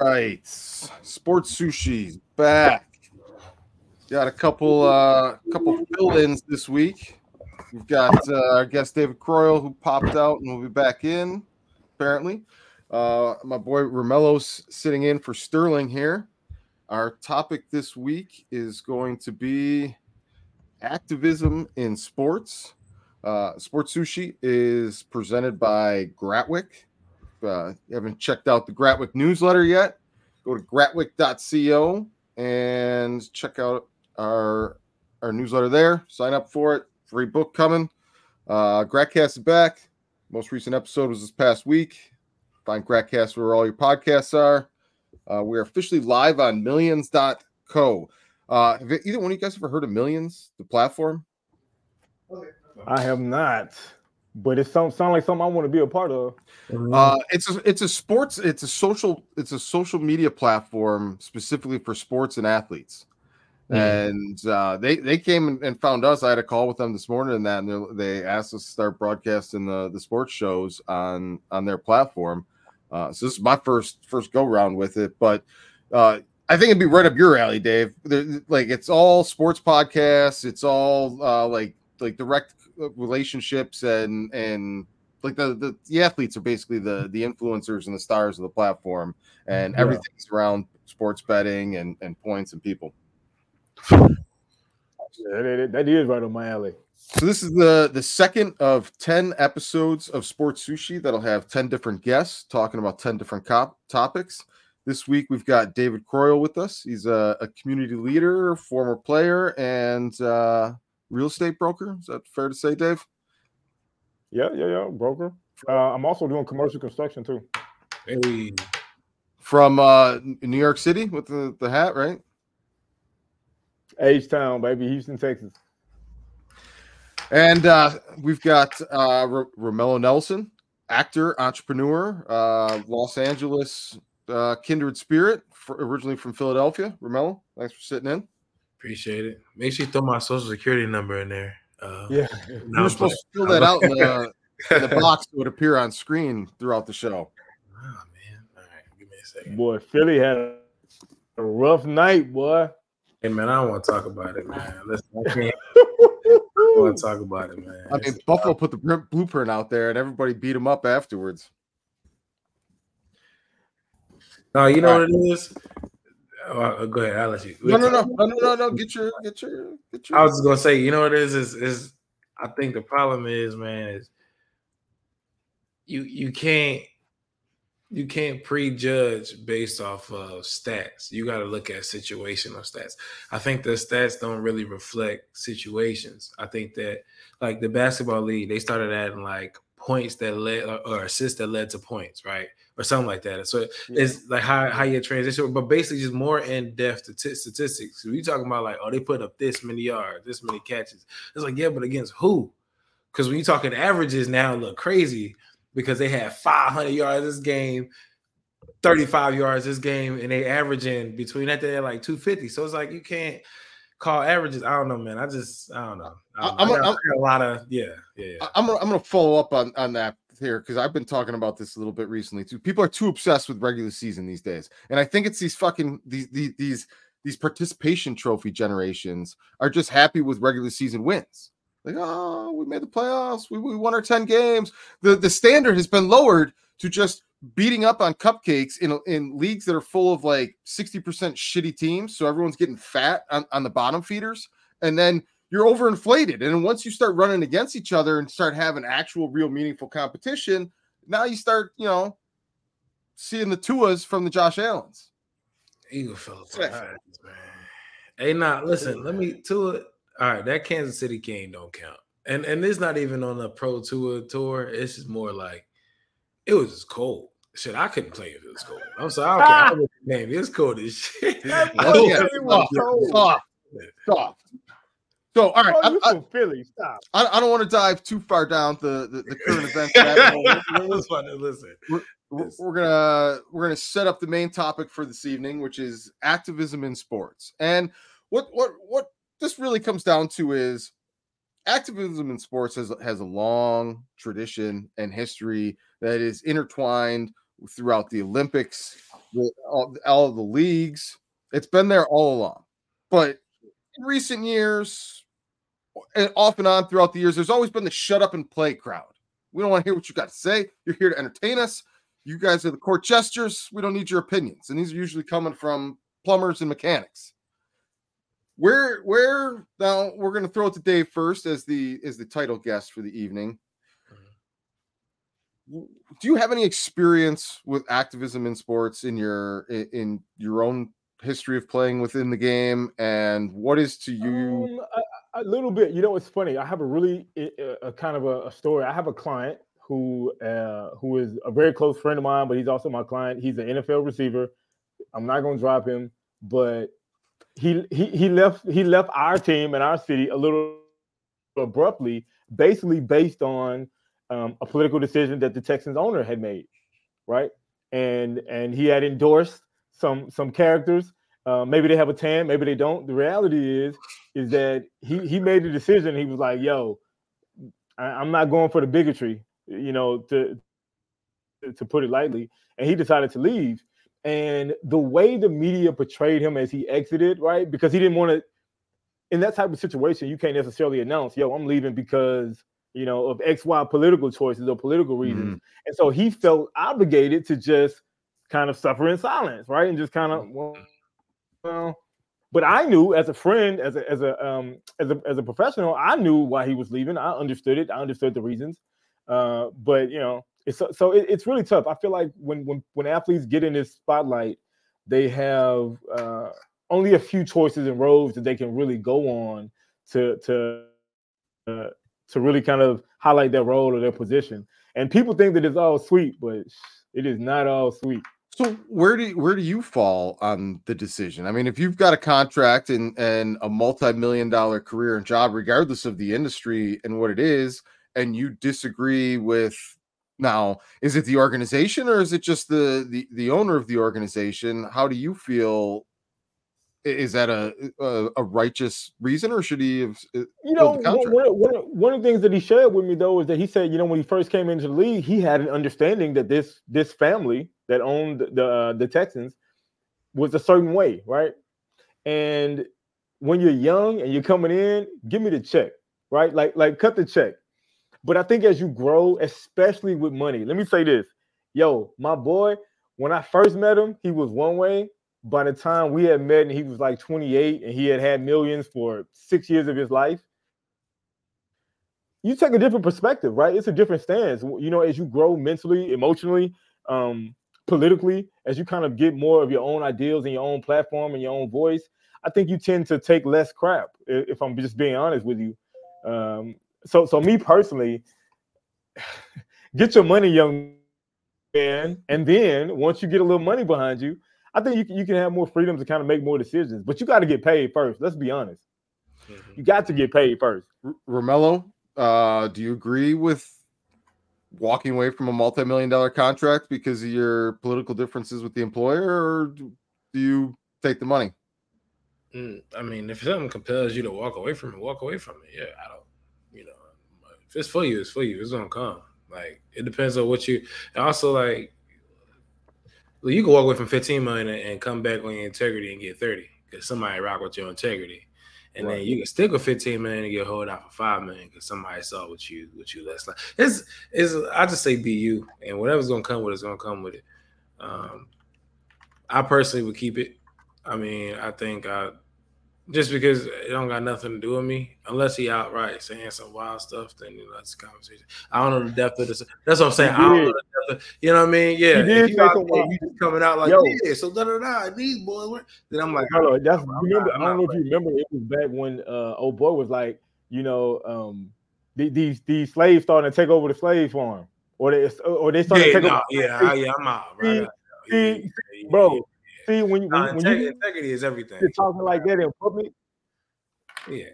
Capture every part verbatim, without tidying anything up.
right, Sports Sushi's back. Got a couple, uh, couple fill-ins this week. We've got uh, our guest David Croyle, who popped out and will be back in, apparently. Uh, my boy Romello's sitting in for Sterling here. Our topic this week is going to be activism in sports. Uh, Sports Sushi is presented by Gratwick. Uh, you haven't checked out the Gratwick newsletter yet? Go to gratwick dot co and check out our our newsletter there. Sign up for it. Free book coming. Uh, Gratcast is back. Most recent episode was this past week. Find Gratcast where all your podcasts are. Uh, we're officially live on millions dot co. Uh, have either one of you guys ever heard of Millions, the platform? I have not. But it sounds sound like something I want to be a part of. Uh, it's a, it's a sports, it's a social, it's a social media platform specifically for sports and athletes. Mm-hmm. And uh, they they came and found us. I had a call with them this morning, and that and they asked us to start broadcasting the, the sports shows on on their platform. Uh, so this is my first first go round with it, but uh, I think it'd be right up your alley, Dave. They're, like it's all sports podcasts. It's all uh, like like direct relationships and and like the, the the athletes are basically the the influencers and the stars of the platform, and yeah. Everything's around sports betting and and points and people. Yeah, that, that is right on my alley. So this is the the second of ten episodes of Sports Sushi that'll have ten different guests talking about ten different cop- topics. This week we've got David Croyle with us. He's a, a community leader, former player, and uh real estate broker. Is that fair to say, Dave? Yeah, yeah, yeah. Broker. Uh, I'm also doing commercial construction too. Hey, from uh, New York City with the, the hat, right? H-Town, baby, Houston, Texas. And uh, we've got uh, R- Romello Nelson, actor, entrepreneur, uh, Los Angeles uh, kindred spirit, for, originally from Philadelphia. Romello, thanks for sitting in. Appreciate it. Make sure you throw my social security number in there. Uh, yeah, you were supposed to fill that out in the, in the box that would appear on screen throughout the show. Oh, man. All right, give me a second. Boy, Philly had a rough night, boy. Hey, man, I don't want to talk about it, man. Listen, I can't want to talk about it, man. I mean, Buffalo put the blueprint out there, and everybody beat him up afterwards. No, you know what it is? Oh, go ahead, I'll let you. No, no, no, no, no, no, no. Get your, get your, get your. I was just gonna say, you know what it is? Is is I think the problem is, man, is you you can't you can't prejudge based off of stats. You got to look at situational stats. I think the stats don't really reflect situations. I think that like the basketball league, they started adding like points that led or, or assists that led to points, right? Or something like that. So it's like how, how you transition, but basically just more in-depth statistics. So we talking about like, oh, they put up this many yards, this many catches. It's like, yeah, but against who? Because when you're talking averages now, look crazy because they had five hundred yards this game, thirty-five yards this game, and they averaging between that they're like two fifty. So it's like you can't call averages. I don't know, man. I just I don't know. Um, I'm, I got, I'm, I got a lot of yeah, yeah. yeah. I'm gonna, I'm gonna follow up on on that here because I've been talking about this a little bit recently too. People are too obsessed with regular season these days, and I think it's these fucking these these these, these participation trophy generations are just happy with regular season wins. Like, oh, we made the playoffs, we, we won our ten games. The the standard has been lowered to just beating up on cupcakes in in leagues that are full of like sixty percent shitty teams, so everyone's getting fat on, on the bottom feeders, and then you're overinflated. And once you start running against each other and start having actual, real, meaningful competition, now you start, you know, seeing the Tuas from the Josh Allens. Eagle fellas, man. Hey, now, listen, let me Tua. All right, that Kansas City game don't count. And and it's not even on a pro Tua tour. It's just more like it was just cold. Shit, I couldn't play if it was cold. I'm sorry, I don't care. Ah! Name. It's cold as shit. Oh, yeah. Soft. Soft. Soft. So, all right, oh, I, I, Philly, stop. I, I don't want to dive too far down the, the, the current events. Listen, we're, we're, we're gonna we're gonna set up the main topic for this evening, which is activism in sports. And what what what this really comes down to is activism in sports has has a long tradition and history that is intertwined throughout the Olympics, the, all, all of the leagues. It's been there all along. But in recent years, and off and on throughout the years, there's always been the shut up and play crowd. We don't want to hear what you got to say. You're here to entertain us. You guys are the court jesters. We don't need your opinions. And these are usually coming from plumbers and mechanics. Where, where now we're going to throw it to Dave first as the, as the title guest for the evening. Do you have any experience with activism in sports in your, in your own history of playing within the game? And what is to you? Um, a, a little bit, you know, it's funny. I have a really a, a kind of a, a story. I have a client who, uh, who is a very close friend of mine, but he's also my client. He's an N F L receiver. I'm not going to drop him, but he, he, he left, he left our team and our city a little abruptly, basically based on um, a political decision that the Texans owner had made. Right. And, and he had endorsed some, some characters. Uh, maybe they have a tan, maybe they don't. The reality is, is that he, he made the decision. He was like, yo, I, I'm not going for the bigotry, you know, to, to put it lightly. And he decided to leave. And the way the media portrayed him as he exited, right? Because he didn't want to, in that type of situation, you can't necessarily announce, yo, I'm leaving because, you know, of X, Y political choices or political reasons. Mm-hmm. And so he felt obligated to just kind of suffer in silence, right? And just kind of, well, well, but I knew as a friend, as a, as a, um, as a, as a professional, I knew why he was leaving. I understood it. I understood the reasons. Uh, but, you know, So, so it, it's really tough. I feel like when, when, when athletes get in this spotlight, they have uh, only a few choices and roads that they can really go on to to uh, to really kind of highlight their role or their position. And people think that it's all sweet, but it is not all sweet. So where do you, where do you fall on the decision? I mean, if you've got a contract and, and a multi-million dollar career and job, regardless of the industry and what it is, and you disagree with. Now, is it the organization or is it just the, the, the owner of the organization? How do you feel? Is that a a, a righteous reason or should he have? You know, one, one, one of the things that he shared with me, though, is that he said, you know, when he first came into the league, he had an understanding that this this family that owned the uh, the Texans was a certain way. Right. And when you're young and you're coming in, give me the check. Right. Like like cut the check. But I think as you grow, especially with money, let me say this. Yo, my boy, when I first met him, he was one way. By the time we had met and he was like twenty-eight and he had had millions for six years of his life, you take a different perspective, right? It's a different stance. You know, as you grow mentally, emotionally, um, politically, as you kind of get more of your own ideals and your own platform and your own voice, I think you tend to take less crap, if I'm just being honest with you. Um, So, so me personally, get your money, young man, and then once you get a little money behind you, I think you can, you can have more freedom to kind of make more decisions. But you got to get paid first. Let's be honest. Mm-hmm. You got to get paid first. R- Romello, uh, do you agree with walking away from a multi-million dollar contract because of your political differences with the employer, or do you take the money? Mm, I mean, if something compels you to walk away from it, walk away from it. Yeah, I don't. You know, if it's for you, it's for you. It's gonna come. Like it depends on what you. And also, like you can walk away from fifteen million and come back on your integrity and get thirty because somebody rock with your integrity, and right. Then you can stick with fifteen million and get hold out for five million because somebody saw what you what you last night. It's it's. I just say be you, and whatever's gonna come with it's gonna come with it. Um, I personally would keep it. I mean, I think I. Just because it don't got nothing to do with me, unless he outright saying some wild stuff, then you know, that's a conversation. I don't know the depth of this. That's what I'm saying. I don't know the depth of, you know what I mean? Yeah. If you, out, if you just coming out like, yo, yeah, so da da da, these boys. Then I'm like, hello, that's. I'm remember, not, I don't know if you remember. It was back when uh, old boy was like, you know, um, these these slaves starting to take over the slave farm, or they or they starting yeah, to take no, over. Yeah, yeah, I'm out, right? See, yeah, see, yeah, bro. Yeah. See, when, nah, when, when you integrity is everything. You're talking like that in public. Yeah,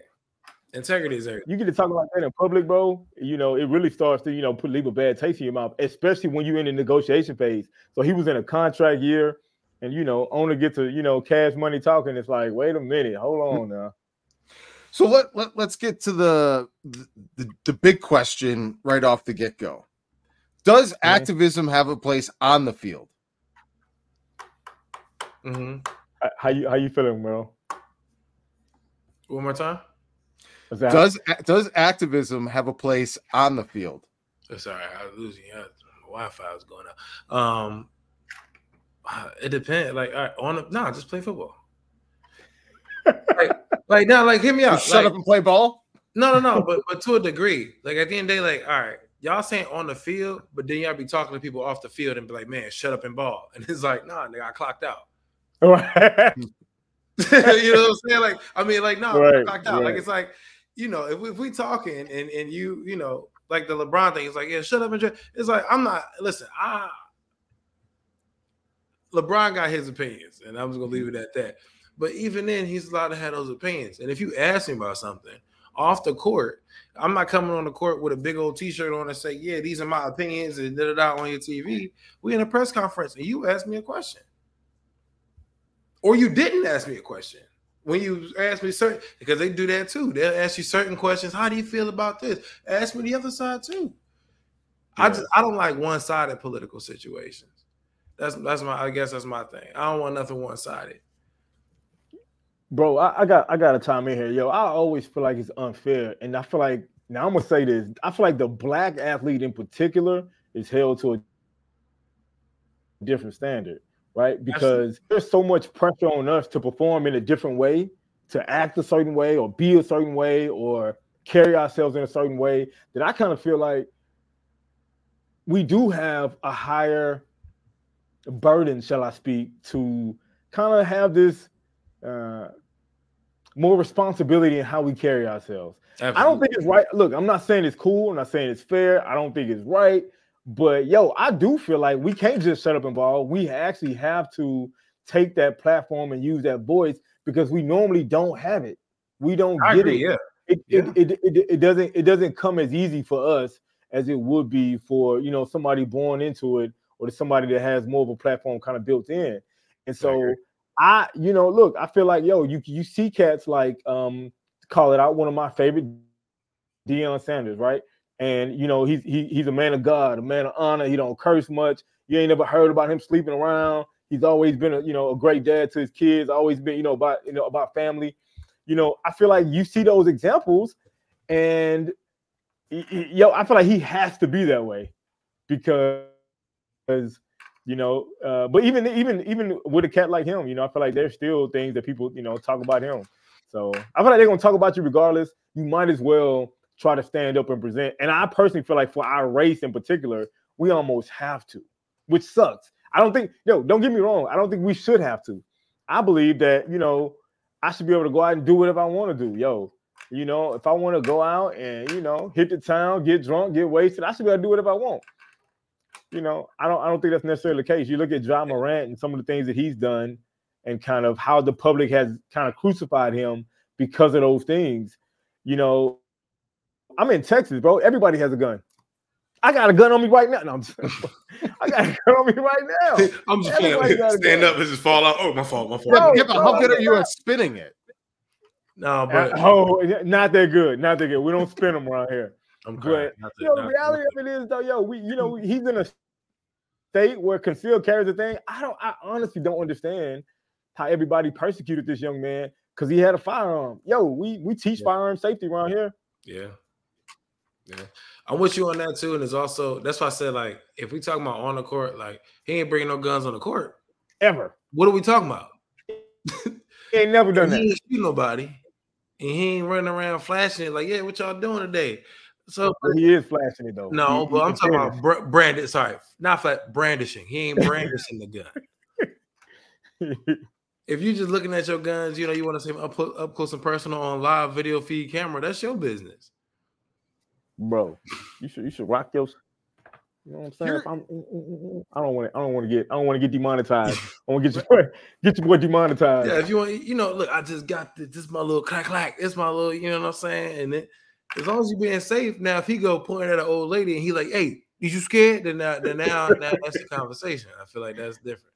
integrity is everything. You get to talking like that in public, bro. You know, it really starts to you know put leave a bad taste in your mouth, especially when you're in the negotiation phase. So he was in a contract year, and you know, owner get to you know cash money talking. It's like, wait a minute, hold on now. So let, let let's get to the the, the big question right off the get go. Does activism have a place on the field? Mm-hmm. How, how you how you feeling, Will? One more time. That- does does activism have a place on the field? That's all right. I was losing yeah, Wi-Fi was going out. Um, it depends. Like all right, on a, nah, just play football. like like now, nah, like hear me out. Just like, shut up and play ball. No, no, no. But but to a degree, like at the end of the day, like all right. Y'all saying on the field, but then y'all be talking to people off the field and be like, man, shut up and ball. And it's like, nah, nigga, I clocked out. Right. You know what I'm saying? Like, I mean, like, no, nah, right, I clocked out. Right. Like, it's like, you know, if we, if we talking and, and you, you know, like the LeBron thing, it's like, yeah, shut up and drink. It's like, I'm not, listen, I, LeBron got his opinions, and I'm just going to leave it at that. But even then, he's allowed to have those opinions. And if you ask him about something off the court, I'm not coming on the court with a big old T-shirt on and say, yeah, these are my opinions and da-da-da on your T V. We in a press conference and you asked me a question. Or you didn't ask me a question. When you asked me certain, because they do that too. They'll ask you certain questions. How do you feel about this? Ask me the other side too. Yeah. I just I don't like one-sided political situations. That's that's my I guess that's my thing. I don't want nothing one-sided. Bro, I, I got I got to chime in here, yo. I always feel like it's unfair, and I feel like now I'm gonna say this. I feel like the black athlete in particular is held to a different standard, right? Because there's so much pressure on us to perform in a different way, to act a certain way, or be a certain way, or carry ourselves in a certain way that I kind of feel like we do have a higher burden, shall I speak, to kind of have this. Uh, more responsibility in how we carry ourselves. Absolutely. I don't think it's right. Look, I'm not saying it's cool. I'm not saying it's fair. I don't think it's right. But, yo, I do feel like we can't just shut up and ball. We actually have to take that platform and use that voice because we normally don't have it. We don't I get agree, it. Yeah. It, yeah. It, it, it. It doesn't it doesn't come as easy for us as it would be for, you know, somebody born into it or somebody that has more of a platform kind of built in. And so – I, you know, look, I feel like, yo, you you see cats like, um, call it out, one of my favorite, Deion Sanders, right? And, you know, he's he, he's a man of God, a man of honor. He don't curse much. You ain't never heard about him sleeping around. He's always been, a, you know, a great dad to his kids, always been, you know, about, you know, about family. You know, I feel like you see those examples and, yo, I feel like he has to be that way because, You know, uh, but even even even with a cat like him, you know, I feel like there's still things that people, you know, talk about him. So I feel like they're going to talk about you regardless. You might as well try to stand up and present. And I personally feel like for our race in particular, we almost have to, which sucks. I don't think, yo, don't get me wrong. I don't think we should have to. I believe that, you know, I should be able to go out and do whatever I want to do. Yo, you know, if I want to go out and, you know, hit the town, get drunk, get wasted, I should be able to do whatever I want. You know, I don't I don't think that's necessarily the case. You look at Ja Morant and some of the things that he's done and kind of how the public has kind of crucified him because of those things. You know, I'm in Texas, bro. Everybody has a gun. I got a gun on me right now. No, I'm just, I got a gun on me right now. I'm just Everybody can't stand up and just fall out. Oh, my fault, my fault. No, yeah, bro, how good are you at spinning it? No, but oh, not that good. Not that good. We don't spin them around here. I'm good. You know, the reality of it is, though, yo, we, you know, he's in a state where concealed carry is a thing. I don't, I honestly don't understand how everybody persecuted this young man because he had a firearm. Yo, we we teach yeah. firearm safety around here. Yeah, yeah. I'm with you on that too, and it's also that's why I said like if we talking about on the court, like he ain't bringing no guns on the court ever. What are we talking about? He ain't never done that. He ain't shoot nobody, and he ain't running around flashing it like, yeah, what y'all doing today? So he is flashing it though. No, he, but I'm talking finish. about br- branded. Sorry, not flat brandishing. He ain't brandishing the gun. If you're just looking at your guns, you know you want to say up, up close and personal on live video feed camera. That's your business, bro. You should you should rock your. You know what I'm saying? If I'm, I don't want to. I don't want to get. I don't want to get demonetized. I want to get your get your boy demonetized. Yeah, if you want, you know, look, I just got this. This is my little clack clack. It's my little. You know what I'm saying? And then. As long as you're being safe, now if he go point at an old lady and he like, hey, is you scared? Then now, then now, now that's the conversation. I feel like that's different.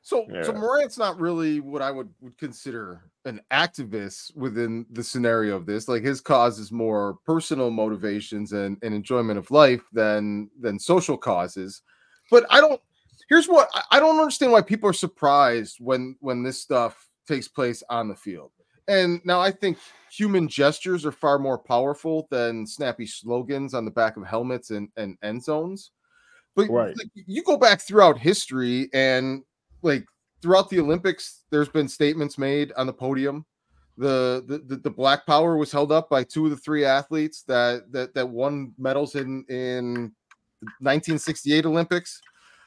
So, yeah. so Morant's not really what I would, would consider an activist within the scenario of this. Like his cause is more personal motivations and, and enjoyment of life than than social causes. But I don't here's what I don't understand why people are surprised when when this stuff takes place on the field. And now I think human gestures are far more powerful than snappy slogans on the back of helmets and, and end zones. But right. like, you go back throughout history and like throughout the Olympics, there's been statements made on the podium. The, the, the black power was held up by two of the three athletes that, that, that won medals in, in the nineteen sixty-eight Olympics.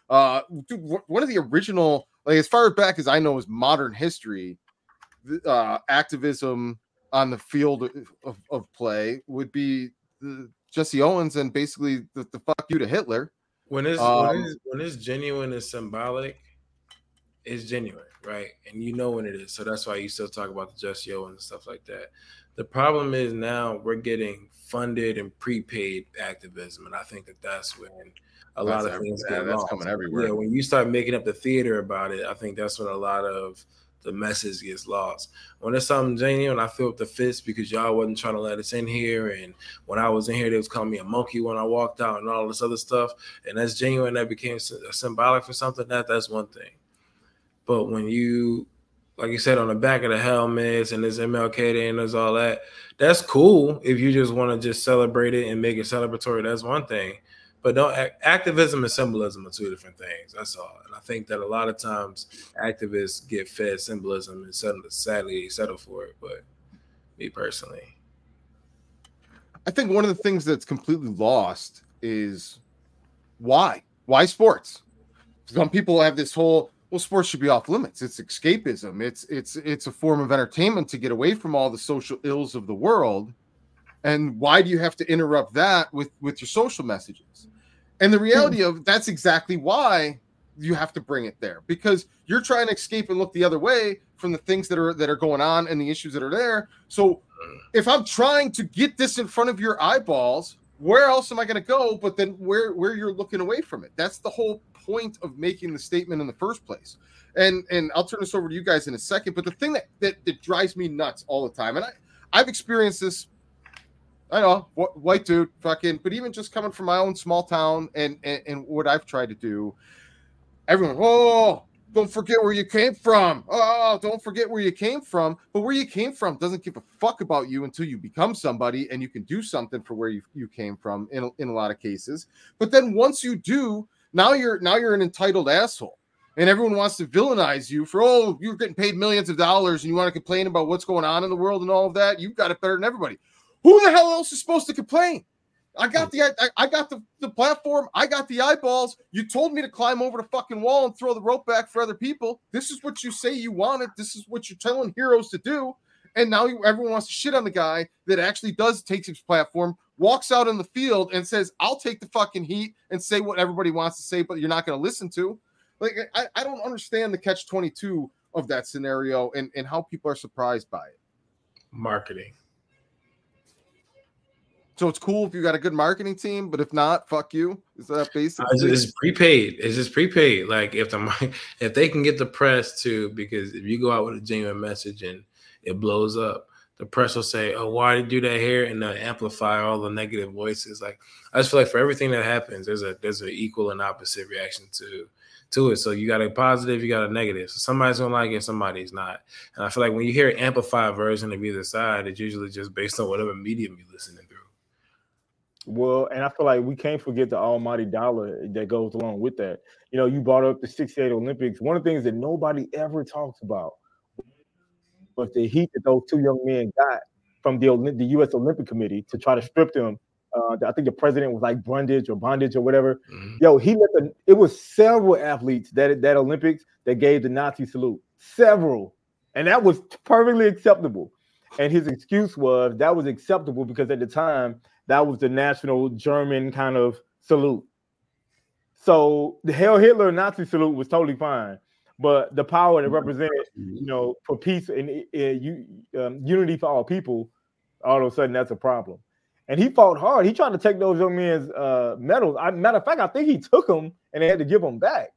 Uh, dude, one of the original, like as far back as I know, is modern history. Uh, activism on the field of, of play would be the, Jesse Owens and basically the, the fuck you to Hitler. When it's, um, when it's when it's genuine and symbolic, it's genuine, right? And you know when it is. So that's why you still talk about the Jesse Owens and stuff like that. The problem is now we're getting funded and prepaid activism, and I think that that's when a that's lot of every, things yeah, get that's lost. Coming everywhere. Yeah, when you start making up the theater about it, I think that's when a lot of the message gets lost. When it's something genuine, I feel up the fist because y'all wasn't trying to let us in here. And when I was in here, they was calling me a monkey when I walked out and all this other stuff. And that's genuine. That became symbolic for something. That that's one thing. But when you, like you said, on the back of the helmets and there's M L K Day and there's all that, that's cool. If you just want to just celebrate it and make it celebratory, that's one thing. But don't activism and symbolism are two different things. That's all. And I think that a lot of times activists get fed symbolism and suddenly, sadly they settle for it. But me personally, I think one of the things that's completely lost is why? Why sports? Some people have this whole, well, sports should be off limits. It's escapism. It's it's it's a form of entertainment to get away from all the social ills of the world. And why do you have to interrupt that with, with your social messages? And the reality of that's exactly why you have to bring it there, because you're trying to escape and look the other way from the things that are that are going on and the issues that are there. So if I'm trying to get this in front of your eyeballs, where else am I going to go? But then where, where you're looking away from it. That's the whole point of making the statement in the first place. And and I'll turn this over to you guys in a second. But the thing that, that, that drives me nuts all the time, and I, I've experienced this, I know, white dude, fucking, but even just coming from my own small town and, and, and what I've tried to do, everyone, oh, don't forget where you came from. Oh, don't forget where you came from. But where you came from doesn't give a fuck about you until you become somebody and you can do something for where you, you came from in, in a lot of cases. But then once you do, now you're now you're an entitled asshole. And everyone wants to villainize you for, oh, you're getting paid millions of dollars and you want to complain about what's going on in the world and all of that. You've got it better than everybody. Who the hell else is supposed to complain? I got the I, I got the, the platform. I got the eyeballs. You told me to climb over the fucking wall and throw the rope back for other people. This is what you say you wanted. This is what you're telling heroes to do. And now you, everyone wants to shit on the guy that actually does take his platform, walks out in the field and says, I'll take the fucking heat and say what everybody wants to say, but you're not going to listen to. Like, I, I don't understand the catch twenty-two of that scenario and, and how people are surprised by it. Marketing. So it's cool if you got a good marketing team, but if not, fuck you. Is that basically? It's prepaid. It's just prepaid. Like if the if they can get the press to, because if you go out with a genuine message and it blows up, the press will say, "Oh, why did you do that here?" And they'll amplify all the negative voices. Like I just feel like for everything that happens, there's a there's an equal and opposite reaction to to it. So you got a positive, you got a negative. So somebody's gonna like it, somebody's not. And I feel like when you hear an amplified version of either side, it's usually just based on whatever medium you're listening through. Well, and I feel like we can't forget the almighty dollar that goes along with that. You know, you brought up the sixty-eight Olympics. One of the things that nobody ever talks about was the heat that those two young men got from the, the U S Olympic Committee to try to strip them. Uh, I think the president was like Brundage or Bondage or whatever. Mm-hmm. Yo, he let the, it was several athletes that that Olympics that gave the Nazi salute. Several. And that was perfectly acceptable. And his excuse was that was acceptable because at the time, that was the national German kind of salute. So the Heil Hitler Nazi salute was totally fine, but the power that represented, you know, for peace and uh, um, unity for all people, all of a sudden that's a problem. And he fought hard. He tried to take those young men's uh, medals. I, matter of fact, I think he took them and they had to give them back.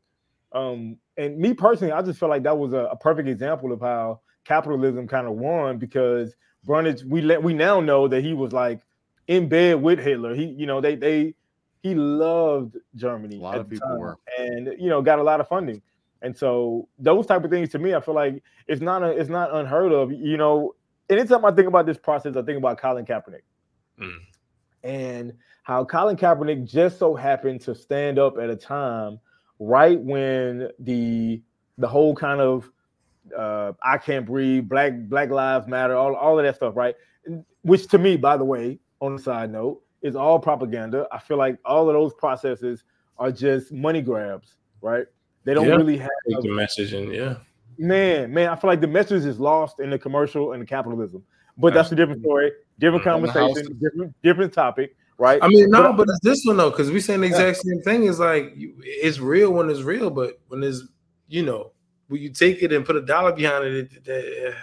Um, and me personally, I just feel like that was a, a perfect example of how capitalism kind of won, because Brundage, we let we now know that he was like in bed with Hitler. He, you know, they they he loved Germany. A lot of people were, and you know, got a lot of funding. And so those type of things, to me, I feel like it's not a, it's not unheard of. You know, anytime I think about this process, I think about Colin Kaepernick mm. and how Colin Kaepernick just so happened to stand up at a time right when the the whole kind of uh, I can't breathe, Black Black Lives Matter, all, all of that stuff, right? Which to me, by the way, on a side note, is all propaganda. I feel like all of those processes are just money grabs, right? They don't yeah. really have the messaging, yeah. Man, man, I feel like the message is lost in the commercial and the capitalism. But that's a different story, different conversation, different, different topic, right? I mean, no, but it's this one though, because we're saying the exact same thing. It's like it's real when it's real, but when it's, you know, when you take it and put a dollar behind it, it, it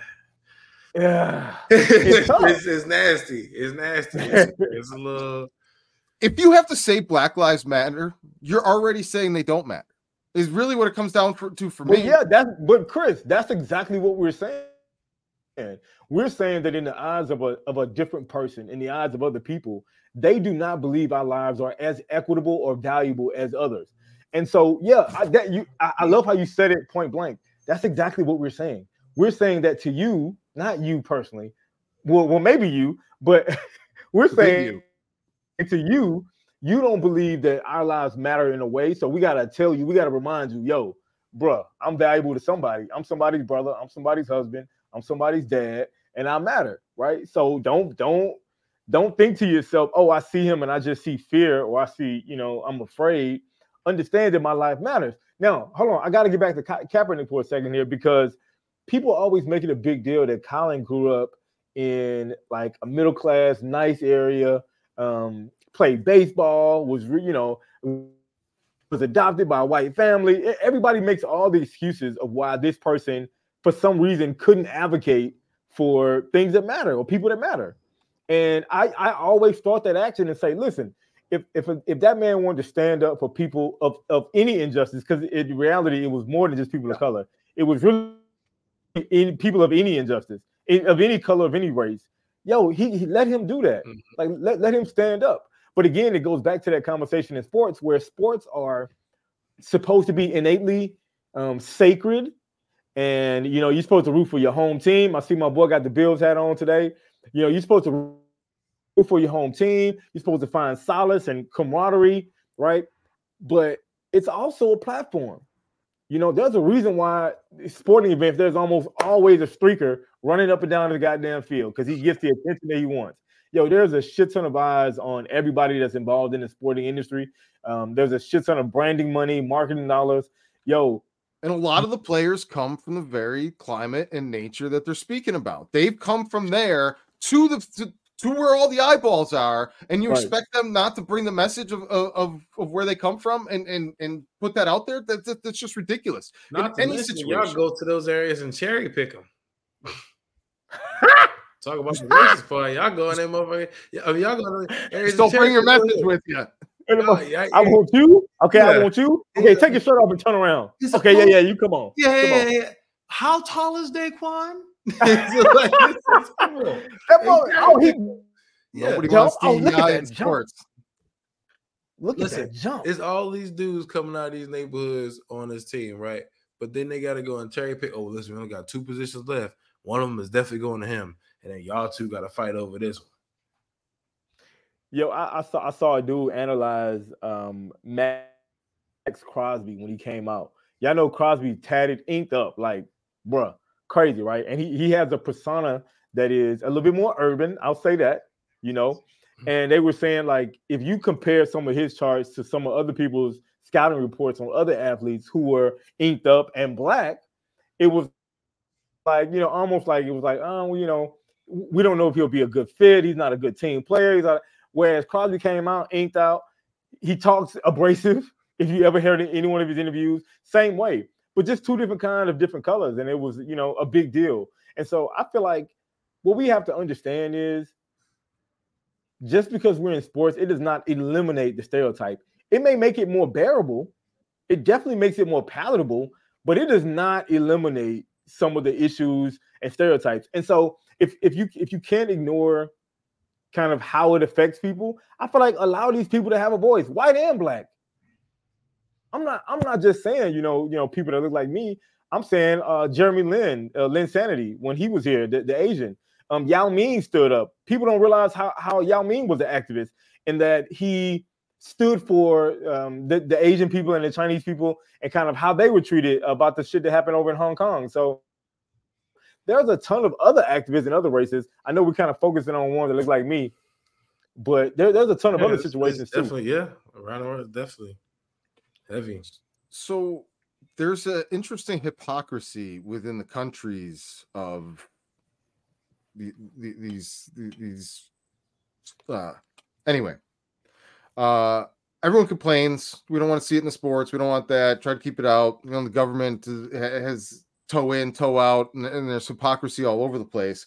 yeah, it's, it's, it's nasty. It's nasty. It's, it's a little. If you have to say Black Lives Matter, you're already saying they don't matter. Is really what it comes down to for me. But yeah, that's but Chris, that's exactly what we're saying. We're saying that in the eyes of a of a different person, in the eyes of other people, they do not believe our lives are as equitable or valuable as others. And so, yeah, I, that you, I, I love how you said it point blank. That's exactly what we're saying. We're saying that to you, not you personally. Well, well, maybe you, but we're saying you. to you. You don't believe that our lives matter in a way, so we gotta tell you, we gotta remind you, yo, bruh, I'm valuable to somebody. I'm somebody's brother. I'm somebody's husband. I'm somebody's dad, and I matter, right? So don't, don't, don't think to yourself, oh, I see him and I just see fear, or I see, you know, I'm afraid. Understand that my life matters. Now, hold on, I gotta get back to Ka- Kaepernick for a second here, because people always make it a big deal that Colin grew up in like a middle class, nice area. Um, Played baseball, was you know was adopted by a white family. Everybody makes all the excuses of why this person, for some reason, couldn't advocate for things that matter or people that matter. And I, I always thought that action and say, listen, if if if that man wanted to stand up for people of, of any injustice, because in reality it was more than just people of color. It was really in people of any injustice, of any color, of any race. Yo, he, he let him do that. Like let, let him stand up. But again, it goes back to that conversation in sports, where sports are supposed to be innately um, sacred, and you know you're supposed to root for your home team. I see my boy got the Bills hat on today. You know you're supposed to root for your home team. You're supposed to find solace and camaraderie, right? But it's also a platform. You know, there's a reason why sporting events there's almost always a streaker running up and down the goddamn field because he gets the attention that he wants. Yo, there's a shit ton of eyes on everybody that's involved in the sporting industry. Um, there's a shit ton of branding money, marketing dollars. Yo. And a lot of the players come from the very climate and nature that they're speaking about. They've come from there to the to, to where all the eyeballs are, and you right. expect them not to bring the message of of, of where they come from and, and, and put that out there? That, that That's just ridiculous. Not in any listen, situation. Y'all go to those areas and cherry pick them. Talk about the racist part. Y'all go in there, motherfucker. I mean, y'all go in there. Just don't bring your message with you. No, yeah, I want you. Okay, yeah. I want you. Okay, take your shirt off and turn around. It's okay, cool. yeah, yeah, you come on. Yeah, come yeah, on. yeah. How tall is Daquan? like, this is cool. That boy, oh, he. Yeah. Nobody Yo, wants oh, to look at that jump. Look Listen, at that jump. It's all these dudes coming out of these neighborhoods on this team, right? But then they got to go and cherry pick. Oh, listen, we only got two positions left. One of them is definitely going to him. And then y'all two got to fight over this one. Yo, I, I saw I saw a dude analyze um, Max Crosby when he came out. Y'all know Crosby tatted, inked up, like, bruh, crazy, right? And he, he has a persona that is a little bit more urban. I'll say that, you know. And they were saying, like, if you compare some of his charts to some of other people's scouting reports on other athletes who were inked up and black, it was like, you know, almost like it was like, oh, you know, we don't know if he'll be a good fit. He's not a good team player. He's not, whereas Crosby came out, inked out. He talks abrasive. If you ever heard any one of his interviews, same way, but just two different kinds of different colors. And it was, you know, a big deal. And so I feel like what we have to understand is just because we're in sports, it does not eliminate the stereotype. It may make it more bearable. It definitely makes it more palatable, but it does not eliminate some of the issues and stereotypes. And so if if you if you can't ignore kind of how it affects people, I feel like allow these people to have a voice, white and black. I'm not I'm not just saying, you know, you know, people that look like me. I'm saying uh, Jeremy Lin, uh, Lin Sanity, when he was here, the, the Asian. Um, Yao Ming stood up. People don't realize how, how Yao Ming was an activist and that he stood for um, the, the Asian people and the Chinese people and kind of how they were treated about the shit that happened over in Hong Kong. So there's a ton of other activists and other races. I know we're kind of focusing on one that looks like me, but there, there's a ton of yeah, other situations too. Definitely, yeah. Around the world, definitely. Heavy. So there's an interesting hypocrisy within the countries of the, the, these these uh anyway uh everyone complains we don't want to see it in the sports, we don't want that, try to keep it out, you know, the government has toe in, toe out, and, and there's hypocrisy all over the place.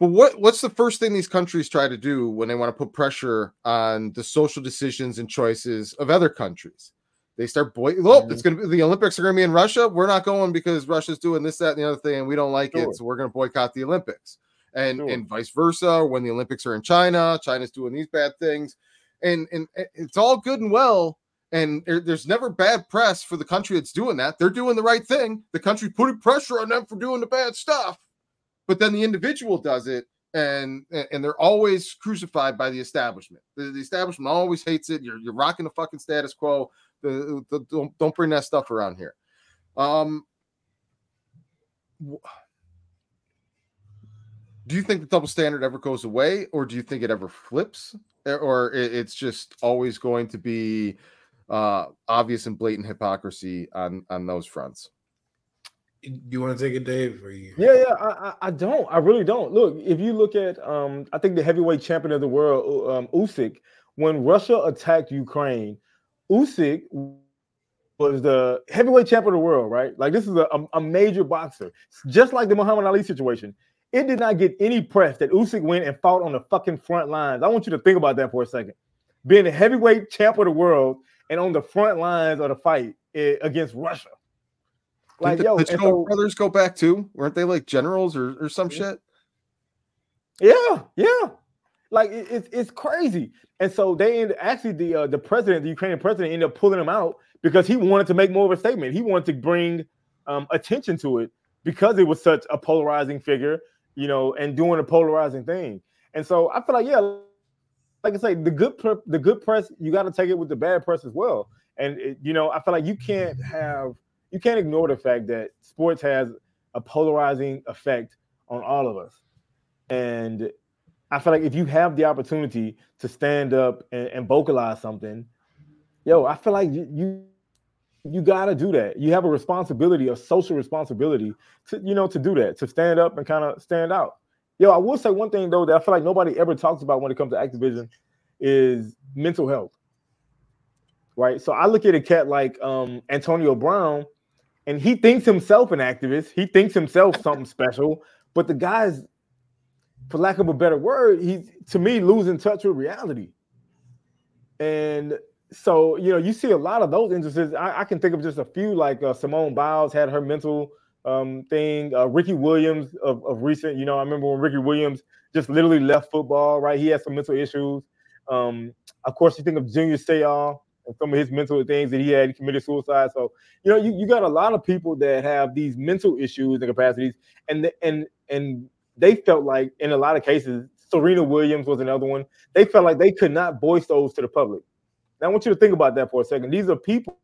But what what's the first thing these countries try to do when they want to put pressure on the social decisions and choices of other countries? They start boy. Look, mm-hmm. It's gonna be the Olympics are gonna be in Russia. We're not going because Russia's doing this, that, and the other thing, and we don't like sure. it, so we're gonna boycott the Olympics. And sure. and vice versa. When the Olympics are in China, China's doing these bad things, and and it's all good and well. And there's never bad press for the country that's doing that. They're doing the right thing. The country putting pressure on them for doing the bad stuff, but then the individual does it, and and they're always crucified by the establishment. The, the establishment always hates it. You're you're rocking the fucking status quo. The, the, don't, don't bring that stuff around here. Um, do you think the double standard ever goes away, or do you think it ever flips, or it, it's just always going to be uh, obvious and blatant hypocrisy on, on those fronts? You want to take it, Dave? Or you? Yeah, yeah, I, I don't. I really don't. Look, if you look at, um, I think the heavyweight champion of the world, um, Usyk, when Russia attacked Ukraine, Usyk was the heavyweight champion of the world, right? Like, this is a, a, a major boxer. Just like the Muhammad Ali situation, it did not get any press that Usyk went and fought on the fucking front lines. I want you to think about that for a second. Being the heavyweight champion of the world and on the front lines of the fight against Russia. Like, did the, yo, the so, brothers go back too? Weren't they like generals or, or some yeah. shit? Yeah, yeah. Like, it's it's crazy. And so they end, actually the uh, the president, the Ukrainian president, ended up pulling him out because he wanted to make more of a statement. He wanted to bring um, attention to it because it was such a polarizing figure, you know, and doing a polarizing thing. And so I feel like, yeah, like I say, the good per- the good press, you got to take it with the bad press as well. And it, you know, I feel like you can't have you can't ignore the fact that sports has a polarizing effect on all of us. And I feel like if you have the opportunity to stand up and, and vocalize something, yo, I feel like you, you you gotta do that. You have a responsibility, a social responsibility, to you know, to do that, to stand up and kind of stand out. Yo, I will say one thing though that I feel like nobody ever talks about when it comes to activism is mental health, right? So I look at a cat like um, Antonio Brown, and he thinks himself an activist. He thinks himself something special, but the guy's, for lack of a better word, he's, to me, losing touch with reality. And so, you know, you see a lot of those instances. I, I can think of just a few, like uh, Simone Biles had her mental um, thing. Uh, Ricky Williams of, of recent, you know, I remember when Ricky Williams just literally left football, right? He had some mental issues. Um, of course, you think of Junior Seau and some of his mental things that he had. He committed suicide. So, you know, you, you got a lot of people that have these mental issues and capacities, and the, and and they felt like, in a lot of cases, Serena Williams was another one. They felt like they could not voice those to the public. Now, I want you to think about that for a second. These are people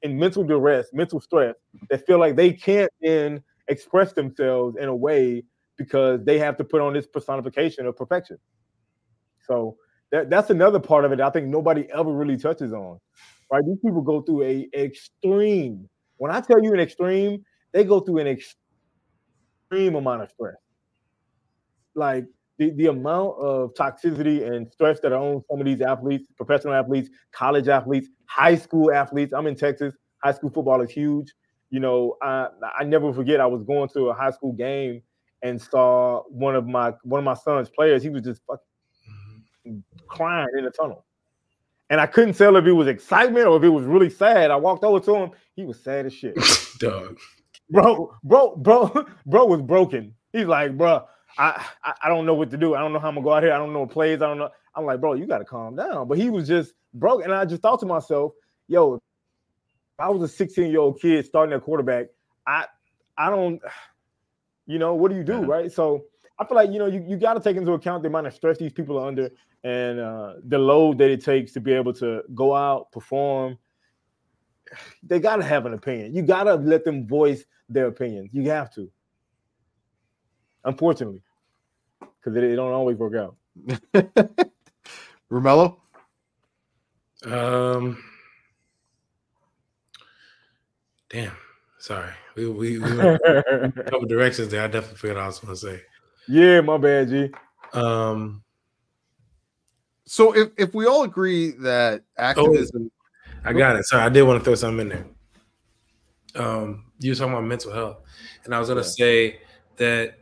in mental duress, mental stress, that feel like they can't then express themselves in a way because they have to put on this personification of perfection. So that, that's another part of it I think nobody ever really touches on, right? These people go through a extreme. When I tell you an extreme, they go through an extreme. Extreme amount of stress. Like the, the amount of toxicity and stress that are on some of these athletes, professional athletes, college athletes, high school athletes. I'm in Texas. High school football is huge. You know, I I never forget I was going to a high school game and saw one of my one of my son's players. He was just fucking crying in the tunnel. And I couldn't tell if it was excitement or if it was really sad. I walked over to him. He was sad as shit. Dog. Bro, bro, bro, bro was broken. He's like, bro, I, I I don't know what to do. I don't know how I'm gonna go out here. I don't know plays. I don't know. I'm like, bro, you gotta calm down. But he was just broke, and I just thought to myself, yo, if I was a sixteen year old kid starting at quarterback, I I don't, you know, what do you do, right? So I feel like, you know, you, you got to take into account the amount of stress these people are under and uh, the load that it takes to be able to go out, perform. They got to have an opinion. You got to let them voice their opinions. You have to. Unfortunately, because it, it don't always work out. Romello? Um, damn. Sorry. We, we, we went a couple directions there. I definitely forgot what I was going to say. Yeah, my bad, G. Um, so if, if we all agree that activism... Oh, I got it. Sorry, I did want to throw something in there. Um, you were talking about mental health. And I was going to say that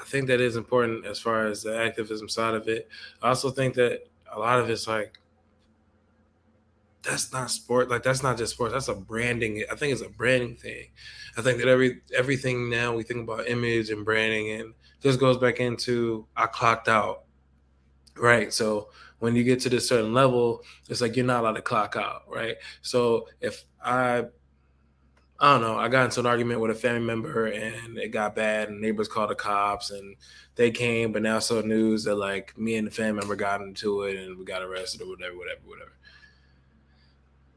I think that is important as far as the activism side of it. I also think that a lot of it's like, that's not sport. Like, that's not just sports. That's a branding. I think it's a branding thing. I think that every everything now we think about image and branding and this goes back into I clocked out, right? So when you get to this certain level, it's like you're not allowed to clock out, right? So if I, I don't know, I got into an argument with a family member and it got bad and neighbors called the cops and they came, but now I saw news that like me and the family member got into it and we got arrested or whatever, whatever, whatever.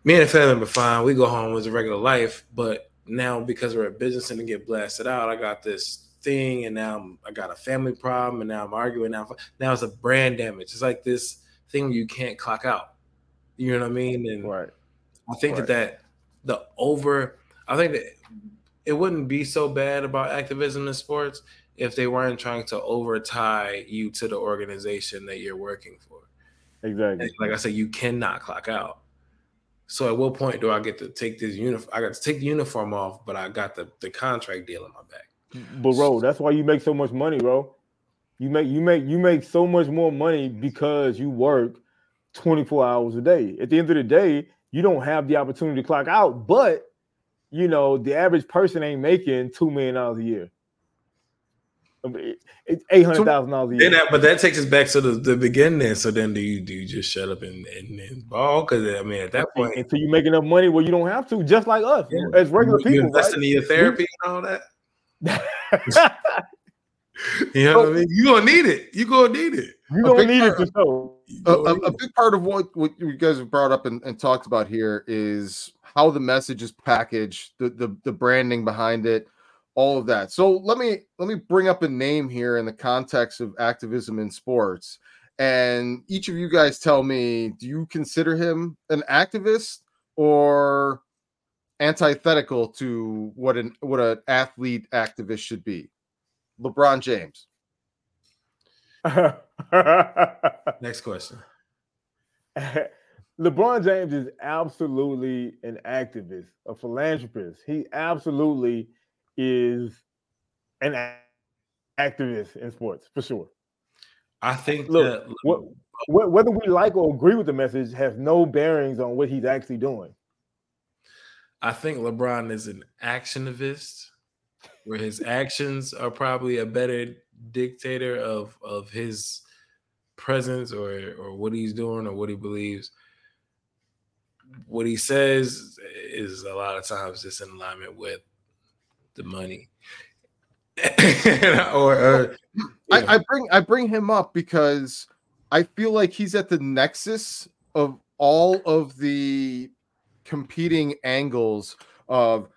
Me and the family member fine, we go home with a regular life, but now because we're a business and get blasted out, I got this thing and now I'm, I got a family problem and now I'm arguing. Now, now it's a brand damage. It's like this thing you can't clock out. You know what I mean? And right. I think right. that, that the over, I think that it wouldn't be so bad about activism in sports if they weren't trying to over tie you to the organization that you're working for. Exactly. And like I said, you cannot clock out. So at what point do I get to take this uniform? I got to take the uniform off, but I got the, the contract deal in my back. But bro, that's why you make so much money, bro. You make you make you make so much more money because you work twenty-four hours a day. At the end of the day, you don't have the opportunity to clock out, but you know, the average person ain't making two million dollars a year. It's eight hundred thousand dollars a year. That, but that takes us back to the, the beginning. So then, do you do you just shut up and and, and ball? Because I mean, at that point, until you make enough money where you don't have to, just like us yeah. as regular you, people, you investing right? in your therapy and all that. You know what I mean? You gonna need it. You gonna need it. You gonna need it for sure. A, a, a big part of what, what you guys have brought up and, and talked about here is how the message is packaged, the the, the branding behind it. All of that. So let me let me bring up a name here in the context of activism in sports. And each of you guys tell me, do you consider him an activist or antithetical to what an what an athlete activist should be? LeBron James. Next question. LeBron James is absolutely an activist, a philanthropist. He absolutely is an activist in sports for sure. I think Look, that what, what, whether we like or agree with the message has no bearings on what he's actually doing. I think LeBron is an actionivist, where his actions are probably a better dictator of of his presence or or what he's doing or what he believes. What he says is a lot of times just in alignment with the money. or, or yeah. I, I bring I bring him up because I feel like he's at the nexus of all of the competing angles of,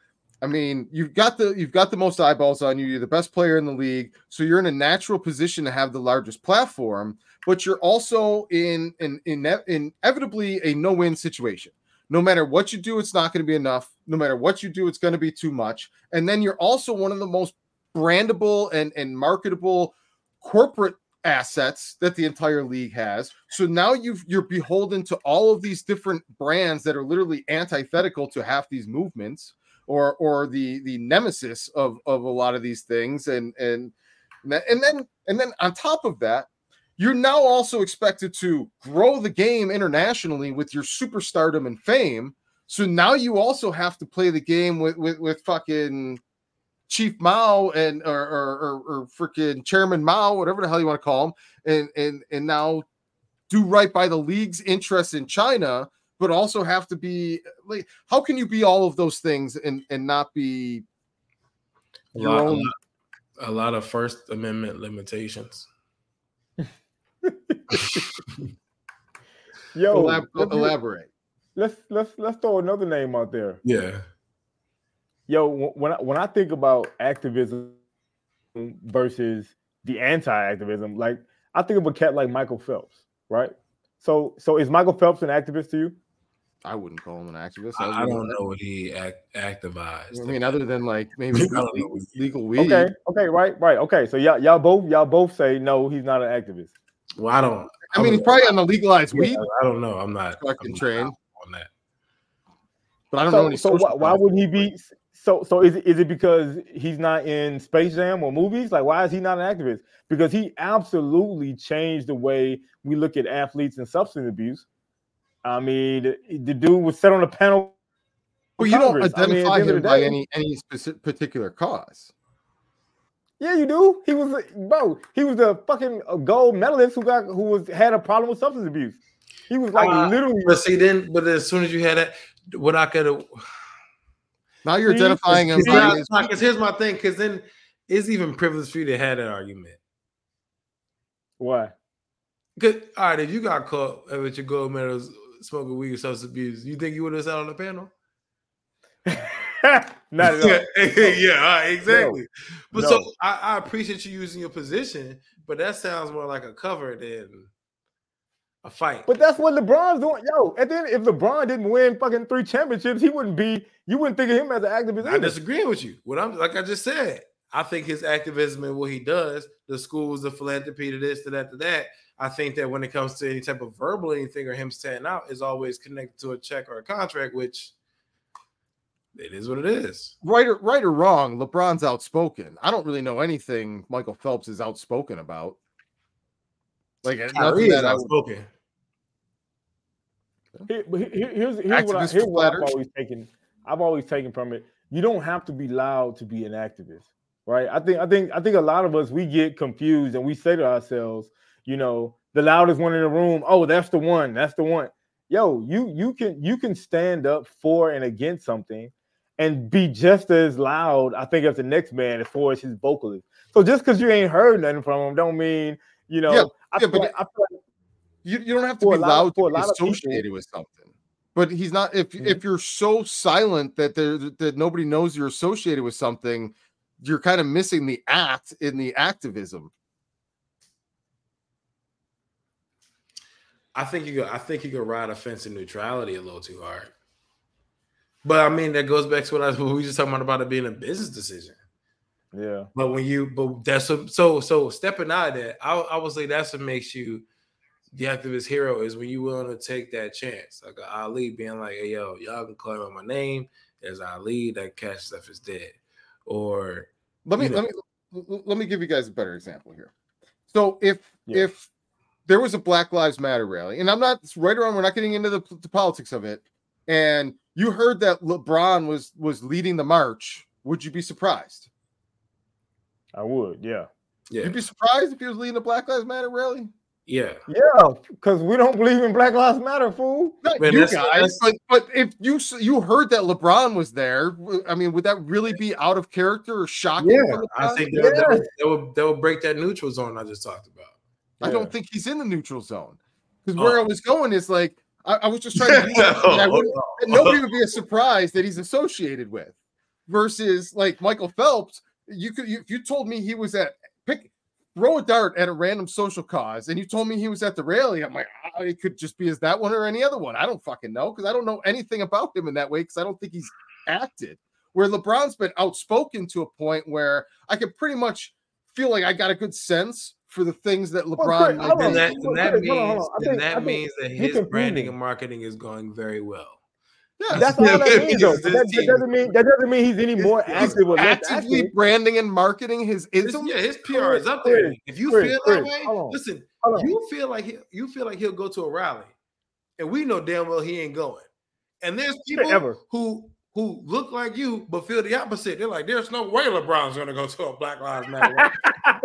I mean, you've got the you've got the most eyeballs on you, you're the best player in the league, so you're in a natural position to have the largest platform, but you're also in in, in, in inevitably a no-win situation. No matter what you do, it's not going to be enough. No matter what you do, it's going to be too much. And then you're also one of the most brandable and, and marketable corporate assets that the entire league has. So now you've, you're beholden to all of these different brands that are literally antithetical to half these movements or or the the nemesis of, of a lot of these things. And, and, and, then, and then on top of that, you're now also expected to grow the game internationally with your superstardom and fame. So now you also have to play the game with, with, with fucking Chief Mao and or or, or, or freaking Chairman Mao, whatever the hell you want to call him, and and and now do right by the league's interest in China, but also have to be like, how can you be all of those things and and not be your a lot, own? A lot of First Amendment limitations. Yo, Elab- let's, elaborate. Let's let's let's throw another name out there. Yeah. Yo, when I, when I think about activism versus the anti-activism, like I think of a cat like Michael Phelps, right? So so is Michael Phelps an activist to you? I wouldn't call him an activist. I, I don't know what he act, activized. I mean, other than like maybe legal, legal weed. Okay, okay, right, right, okay. So y'all y'all both y'all both say no, he's not an activist. Well, I don't. I, I mean, he's probably on the legalized weed. Yeah, I don't know. I'm not fucking trained on that. But I don't so, know any. So why, why would he be? So so is it, is it because he's not in Space Jam or movies? Like, why is he not an activist? Because he absolutely changed the way we look at athletes and substance abuse. I mean, the, the dude was set on a panel. Well, you don't identify I mean, him day, by any any specific particular cause. Yeah, you do. He was bro. He was the fucking gold medalist who got who was had a problem with substance abuse. He was like uh, literally. But see, then, but as soon as you had that, what I could have. Now you're see, identifying him. Because here's my thing. Because then it's even privileged for you to have that argument. Why? Because all right, if you got caught with your gold medals smoking weed, substance abuse, you think you would have sat on the panel? Not at all. Yeah, right, exactly. No. But no. so I, I appreciate you using your position, but that sounds more like a cover than a fight. But that's what LeBron's doing, yo. And then if LeBron didn't win fucking three championships, he wouldn't be. You wouldn't think of him as an activist. I disagree with you. What I'm like I just said, I think his activism and what he does, the schools, the philanthropy, to this, to that, to that. I think that when it comes to any type of verbal anything or him standing out, is always connected to a check or a contract, which. It is what it is. Right or right or wrong, LeBron's outspoken. I don't really know anything Michael Phelps is outspoken about. Like Kyrie is outspoken. Here, here's here's what, I, here's what I've always taken. I've always taken from it. You don't have to be loud to be an activist, right? I think I think I think a lot of us we get confused and we say to ourselves, you know, the loudest one in the room. Oh, that's the one. That's the one. Yo, you you can you can stand up for and against something. And be just as loud, I think, as the next man as far as his vocalist. So just because you ain't heard nothing from him, don't mean you know. Yeah, I yeah, but like, I like you, you don't have to be loud to be associated with something. But he's not. If mm-hmm. if you're so silent that there that nobody knows you're associated with something, you're kind of missing the act in the activism. I think you. Could, I think you could ride a fence of neutrality a little too hard. But I mean, that goes back to what, I, what we were just talking about, about it being a business decision. Yeah. But when you, but that's what, so, so stepping out of that, I, I would say that's what makes you the activist hero is when you're willing to take that chance. Like Ali being like, hey, yo, y'all can call him by my name. There's Ali, that cash stuff is dead. Or let me, you know. let me, let me give you guys a better example here. So if, yeah. if there was a Black Lives Matter rally, and I'm not right around, we're not getting into the, the politics of it. And you heard that LeBron was was leading the march. Would you be surprised? I would, yeah. yeah. You'd be surprised if he was leading the Black Lives Matter rally? Yeah. Yeah, because we don't believe in Black Lives Matter, fool. Not Man, you that's, guys. That's... But, but if you you heard that LeBron was there, I mean, would that really be out of character or shocking? Yeah, I think that, yeah. that, would, that, would, that would break that neutral zone I just talked about. Yeah. I don't think he's in the neutral zone. Because where oh. I was going is like, I, I was just trying to. no. I would, nobody would be a surprise that he's associated with, versus like Michael Phelps. You could, you, you told me he was at pick, throw a dart at a random social cause, and you told me he was at the rally. I'm like, oh, it could just be as that one or any other one. I don't fucking know because I don't know anything about him in that way because I don't think he's acted. Where LeBron's been outspoken to a point where I could pretty much feel like I got a good sense for the things that LeBron oh, and that, and that means hold on, hold on. Think, and that means that his branding and marketing is going very well. Yeah, that's all that means. Though. That, that doesn't mean that doesn't mean he's any more he's active. Or actively active. Branding and marketing his ism. Yeah, his P R is up there. If you feel that way, listen. You feel like he, you feel like he'll go to a rally, and we know damn well he ain't going. And there's people who who look like you but feel the opposite. They're like, there's no way LeBron's going to go to a Black Lives Matter.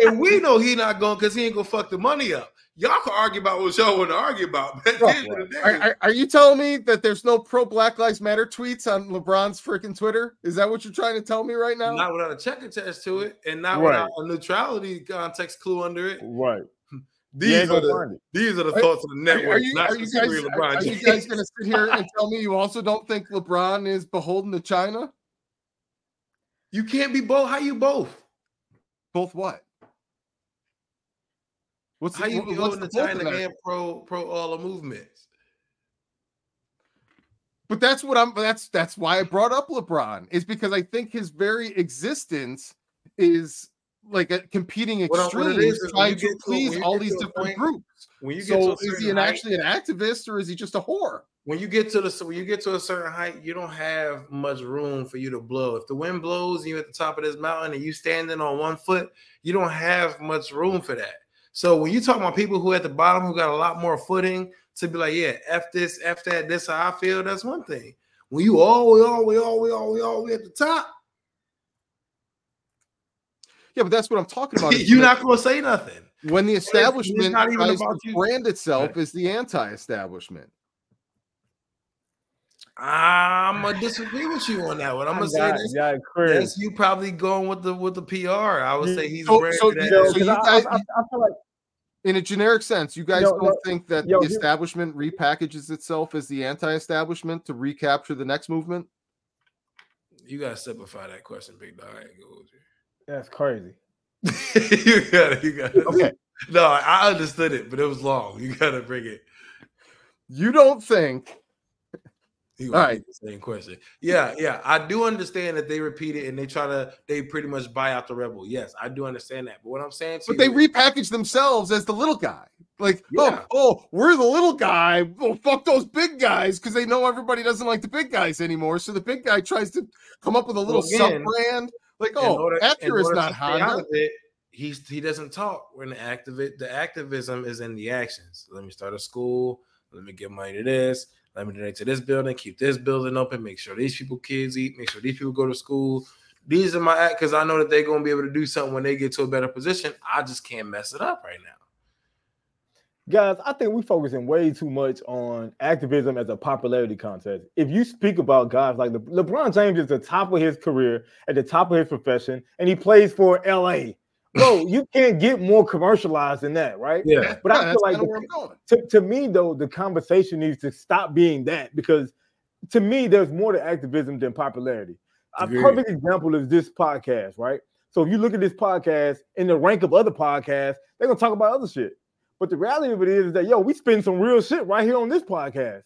And we know he not going because he ain't going to fuck the money up. Y'all can argue about what y'all want to argue about. Are, are, are you telling me that there's no pro-Black Lives Matter tweets on LeBron's freaking Twitter? Is that what you're trying to tell me right now? Not without a check attached to it and not right. without a neutrality context clue under it. Right. These are, the, these are the are, thoughts of the network. Are you, not are you guys, LeBron are you guys going to sit here and tell me you also don't think LeBron is beholden to China? You can't be both. How you both? Both what? What's how the, you beholden to China and pro pro all the movements? But that's what I'm. That's that's why I brought up LeBron, is because I think his very existence is. Like a competing extreme is trying to please all these different groups. When you get so is he an actually an activist or is he just a whore? When you get to the when you get to a certain height, you don't have much room for you to blow. If the wind blows and you're at the top of this mountain and you standing on one foot, you don't have much room for that. So when you talk about people who at the bottom who got a lot more footing to be like, yeah, F this, F that, this how I feel, that's one thing. When you all we all we all we all we all we at the top. Yeah, but that's what I'm talking about. You're not going to say nothing. When the establishment it's not even tries about to you. brand itself as the anti-establishment. I'm going to disagree with you on that one. I'm going to say this. Yeah, yes, you probably going with the with the P R. I would say he's so, branded so, that. So you guys, I, I, I feel like, in a generic sense, you guys yo, don't yo, think that yo, the yo, establishment repackages itself as the anti-establishment to recapture the next movement? You got to simplify that question, big dog. I ain't good with you. That's crazy. you gotta, you gotta. Okay. No, I understood it, but it was long. You gotta bring it. You don't think? You all right. Same question. Yeah, yeah. I do understand that they repeat it and they try to. They pretty much buy out the rebel. Yes, I do understand that. But what I'm saying, to but you they is, repackage themselves as the little guy. Like, yeah. oh, oh, we're the little guy. Oh, fuck those big guys, because they know everybody doesn't like the big guys anymore. So the big guy tries to come up with a little sub brand. Like, oh, Acura is not Honda. He's he doesn't talk. When the activist, the activism is in the actions. Let me start a school. Let me give money to this. Let me donate to this building. Keep this building open. Make sure these people kids eat. Make sure these people go to school. These are my act because I know that they're gonna be able to do something when they get to a better position. I just can't mess it up right now. Guys, I think we're focusing way too much on activism as a popularity contest. If you speak about guys like Le- LeBron James is the top of his career, at the top of his profession, and he plays for L A. Bro, you can't get more commercialized than that, right? Yeah. But yeah, I feel like the, to, to me, though, the conversation needs to stop being that, because to me, there's more to activism than popularity. A yeah. perfect example is this podcast, right? So if you look at this podcast in the rank of other podcasts, they're going to talk about other shit. But the reality of it is that, yo, we spend some real shit right here on this podcast.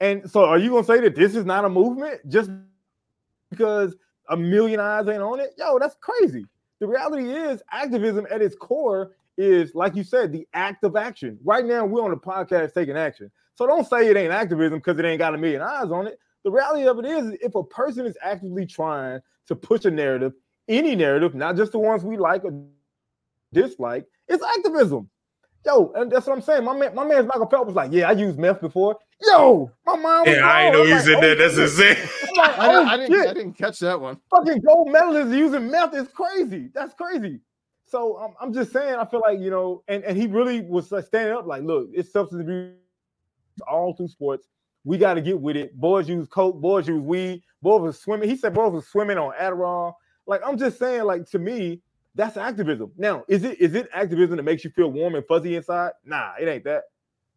And so are you going to say that this is not a movement just because a million eyes ain't on it? Yo, that's crazy. The reality is activism at its core is, like you said, the act of action. Right now, we're on the podcast taking action. So don't say it ain't activism because it ain't got a million eyes on it. The reality of it is if a person is actively trying to push a narrative, any narrative, not just the ones we like or dislike, it's activism. Yo, and that's what I'm saying. My man, my man's Michael Phelps was like, yeah, I used meth before. Yo, my mom was Yeah, I ain't know he's in there. That's insane. I didn't catch that one. Fucking gold medalists using meth is crazy. That's crazy. So um, I'm just saying, I feel like, you know, and, and he really was like, standing up like, look, it's substance abuse all through sports. We got to get with it. Boys use coke. Boys use weed. Boys were swimming. He said boys were swimming on Adderall. Like, I'm just saying, like, to me, that's activism. Now, is it is it activism that makes you feel warm and fuzzy inside? Nah, it ain't that.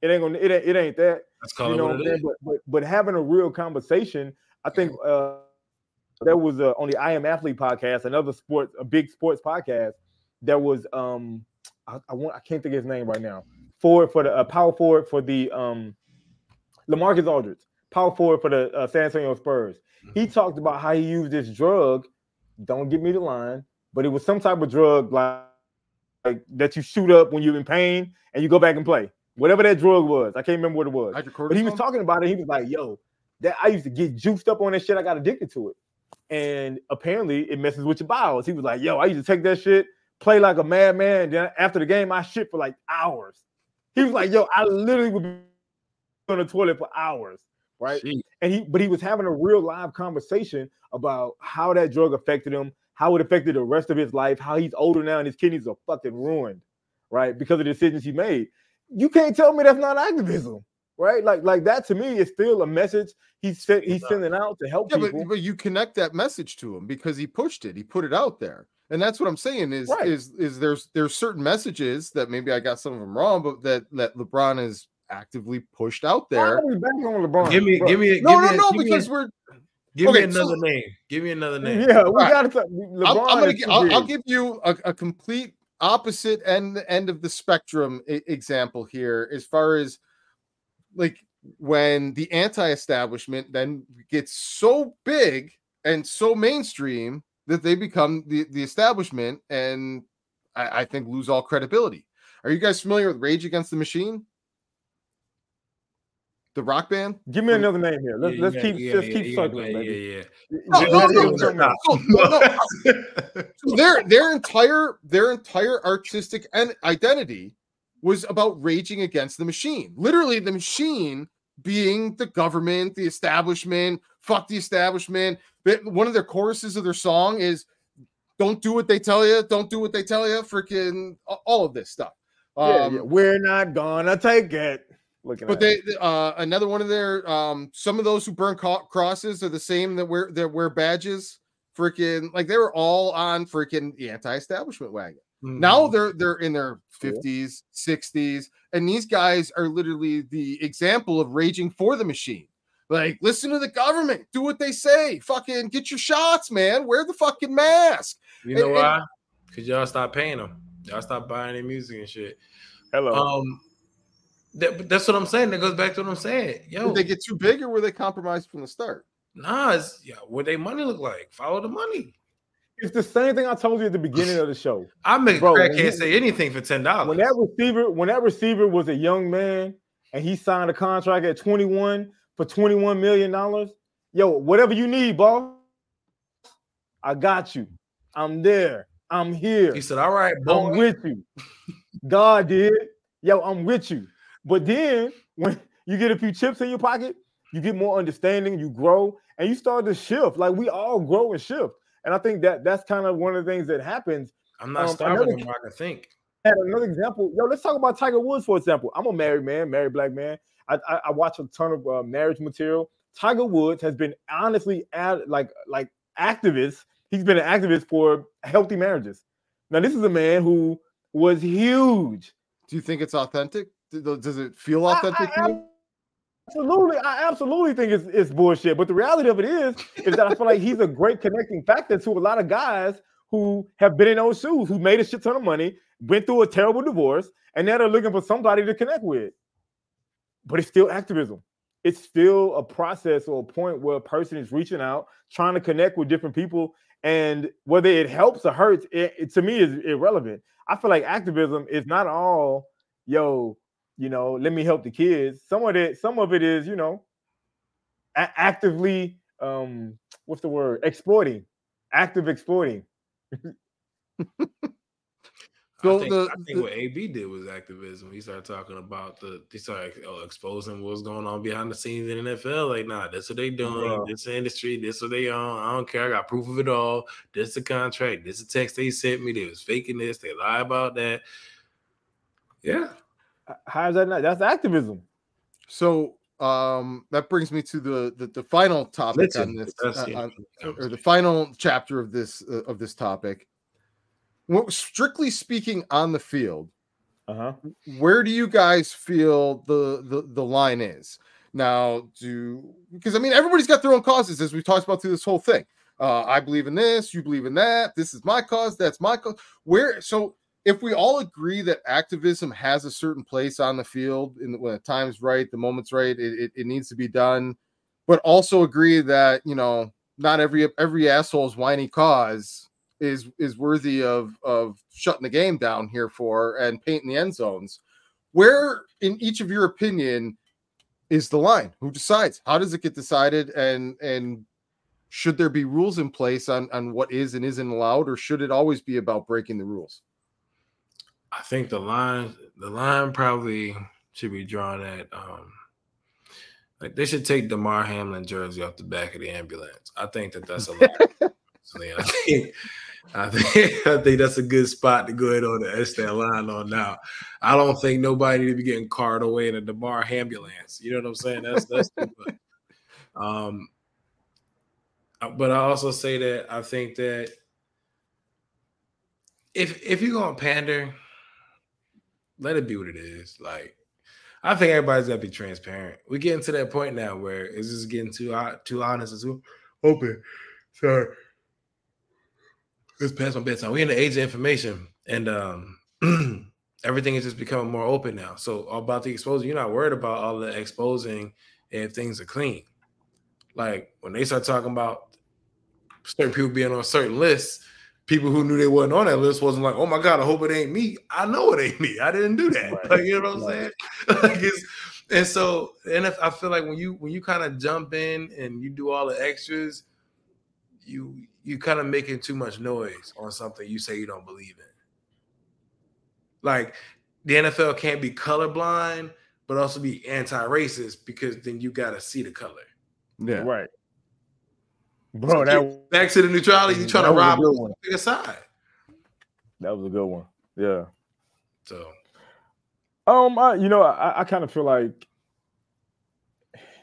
It ain't gonna. It ain't. It ain't that. That's called you know what, what it is. But, but but having a real conversation, I think uh, that was uh, on the I Am Athlete podcast, another sports, a big sports podcast. That was um, I, I want I can't think of his name right now. Forward for the uh, power forward for the um, LaMarcus Aldridge, power forward for the uh, San Antonio Spurs. Mm-hmm. He talked about how he used this drug. Don't give me the line. But it was some type of drug like, like that you shoot up when you're in pain and you go back and play. Whatever that drug was. I can't remember what it was. But he was talking about it. He was like, yo, that I used to get juiced up on that shit. I got addicted to it. And apparently it messes with your bowels. He was like, yo, I used to take that shit, play like a madman. And then after the game, I shit for like hours. He was like, yo, I literally would be on the toilet for hours. right? Jeez. And he, but he was having a real live conversation about how that drug affected him, how it affected the rest of his life, how he's older now and his kidneys are fucking ruined, right? Because of the decisions he made. You can't tell me that's not activism, right? Like, like that to me is still a message he's sent, he's sending out to help yeah, people. But, but you connect that message to him because he pushed it, he put it out there. And that's what I'm saying is, right. is, is there's, there's certain messages that maybe I got some of them wrong, but that, that LeBron is actively pushed out there. Why are we back on LeBron? Give me, bro? give me, no, give no, me, no, give because me, we're, give okay, me another so, name. Give me another name. Yeah. We right. got to, LeBron I'm, I'm gonna, is I'll, I'll give you a, a complete opposite end, end of the spectrum I- example here, as far as like when the anti-establishment then gets so big and so mainstream that they become the, the establishment and I, I think lose all credibility. Are you guys familiar with Rage Against the Machine? The rock band? Give me another name here. Let's, yeah, let's gotta, keep yeah, just yeah, keep circling, yeah, yeah, yeah. No, no, no, no, no, no, no. So their their entire their entire artistic and identity was about raging against the machine. Literally, the machine being the government, the establishment. Fuck the establishment. One of their choruses of their song is "Don't do what they tell you. Don't do what they tell you." Freaking all of this stuff. Um, yeah, yeah. We're not gonna take it. Looking but they uh, another one of their um, some of those who burn co- crosses are the same that wear that wear badges. Freaking like they were all on freaking the anti-establishment wagon. Mm-hmm. Now they're they're in their fifties, sixties, and these guys are literally the example of raging for the machine. Like, listen to the government. Do what they say. Fucking get your shots, man. Wear the fucking mask. You know and, why? Because y'all stop paying them. Y'all stop buying their music and shit. Hello. Um, that, that's what I'm saying. That goes back to what I'm saying. Yo, did they get too big or were they compromised from the start? Nah, it's, yeah, what their money look like. Follow the money. It's the same thing I told you at the beginning of the show. I make Bro, crack can't say anything for ten dollars. When that receiver, when that receiver was a young man and he signed a contract at twenty-one for twenty-one million dollars, yo, whatever you need, boss, I got you. I'm there. I'm here. He said, all right, boy. I'm with you. God did. Yo, I'm with you. But then when you get a few chips in your pocket, you get more understanding, you grow, and you start to shift. Like, we all grow and shift. And I think that that's kind of one of the things that happens. I'm not um, starving them, I can think. And another example, yo, let's talk about Tiger Woods, for example. I'm a married man, married black man. I, I, I watch a ton of uh, marriage material. Tiger Woods has been honestly ad, like like activist. He's been an activist for healthy marriages. Now, this is a man who was huge. Do you think it's authentic? Does it feel authentic I, I, to you? Absolutely. I absolutely think it's, it's bullshit. But the reality of it is, is that I feel like he's a great connecting factor to a lot of guys who have been in those shoes, who made a shit ton of money, went through a terrible divorce, and now they're looking for somebody to connect with. But it's still activism. It's still a process or a point where a person is reaching out, trying to connect with different people. And whether it helps or hurts, it, it to me is irrelevant. I feel like activism is not all, yo, you know, let me help the kids. Some of it, some of it is, you know, a- actively, um, what's the word? Exploiting, active exploiting. So I think, the, I think the, what A B did was activism. He started talking about the he started oh, exposing what was going on behind the scenes in the N F L. Like, nah, that's what they doing. Bro. This industry, this what they on. I don't care. I got proof of it all. This the contract. This the text they sent me. They was faking this. They lie about that. Yeah. How is that not? That's activism. So um, that brings me to the the, the final topic Listen, on this, uh, on, or the final chapter of this uh, of this topic. Well, strictly speaking, on the field, uh-huh. where do you guys feel the, the, the line is now? Do because I mean everybody's got their own causes, as we talked about through this whole thing. Uh, I believe in this, you believe in that. This is my cause, that's my cause. Where so if we all agree that activism has a certain place on the field, and when the time's right, the moment's right, it, it it needs to be done, but also agree that you know not every every asshole's whiny cause is is worthy of of shutting the game down here for and painting the end zones. Where in each of your opinion is the line? Who decides? How does it get decided? And and should there be rules in place on on what is and isn't allowed, or should it always be about breaking the rules? I think the line the line probably should be drawn at um Like, they should take DeMar Hamlin jersey off the back of the ambulance. I think that that's a lot. I think, I think I think that's a good spot to go ahead on and etch that line on now. I don't think nobody need to be getting carted away in a DeMar ambulance. You know what I'm saying? That's that's too much. Um, but I also say that I think that if if you're gonna pander, let it be what it is. Like, I think everybody's gotta be transparent. We're getting to that point now where it's just getting too hot, too honest, and too open. Sorry. It's past my bedtime. We're in the age of information, and um, everything is just becoming more open now. So about the exposure, you're not worried about all the exposing if things are clean. Like, when they start talking about certain people being on certain lists, people who knew they wasn't on that list wasn't like, oh, my God, I hope it ain't me. I know it ain't me. I didn't do that. Right. Like, you know what I'm right. saying? Like, it's, and so and if, I feel like when you when you kind of jump in and you do all the extras, you – you kind of making too much noise on something you say you don't believe in. Like, the N F L can't be colorblind, but also be anti-racist, because then you got to see the color. Yeah. Right. Bro, so that back to the neutrality, you trying to rob a side. That was a good one. Yeah. So. Um, I, you know, I, I kind of feel like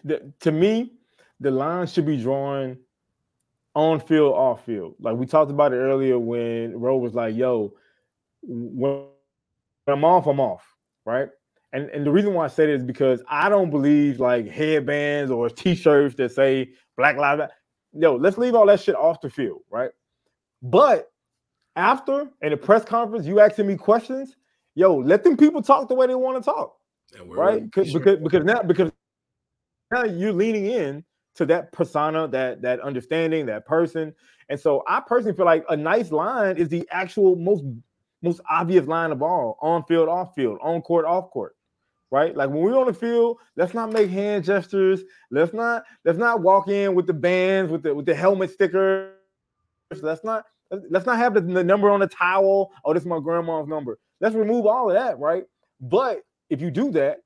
the, to me, the line should be drawn on field, off field. Like, we talked about it earlier when Roe was like, yo, when I'm off, I'm off, right? And and the reason why I say this is because I don't believe, like, headbands or T-shirts that say Black Lives Matter. Yo, let's leave all that shit off the field, right? But after, in a press conference, you asking me questions, yo, let them people talk the way they want to talk, right? Because, because, because, now, because now you're leaning in to that persona, that that understanding, that person. And so I personally feel like a nice line is the actual most most obvious line of all, on field, off field, on court, off court, right? Like, when we're on the field, let's not make hand gestures. Let's not let's not walk in with the bands, with the with the helmet sticker. Let's not let's not have the, the number on the towel. Oh, this is my grandma's number. Let's remove all of that, right? But if you do that,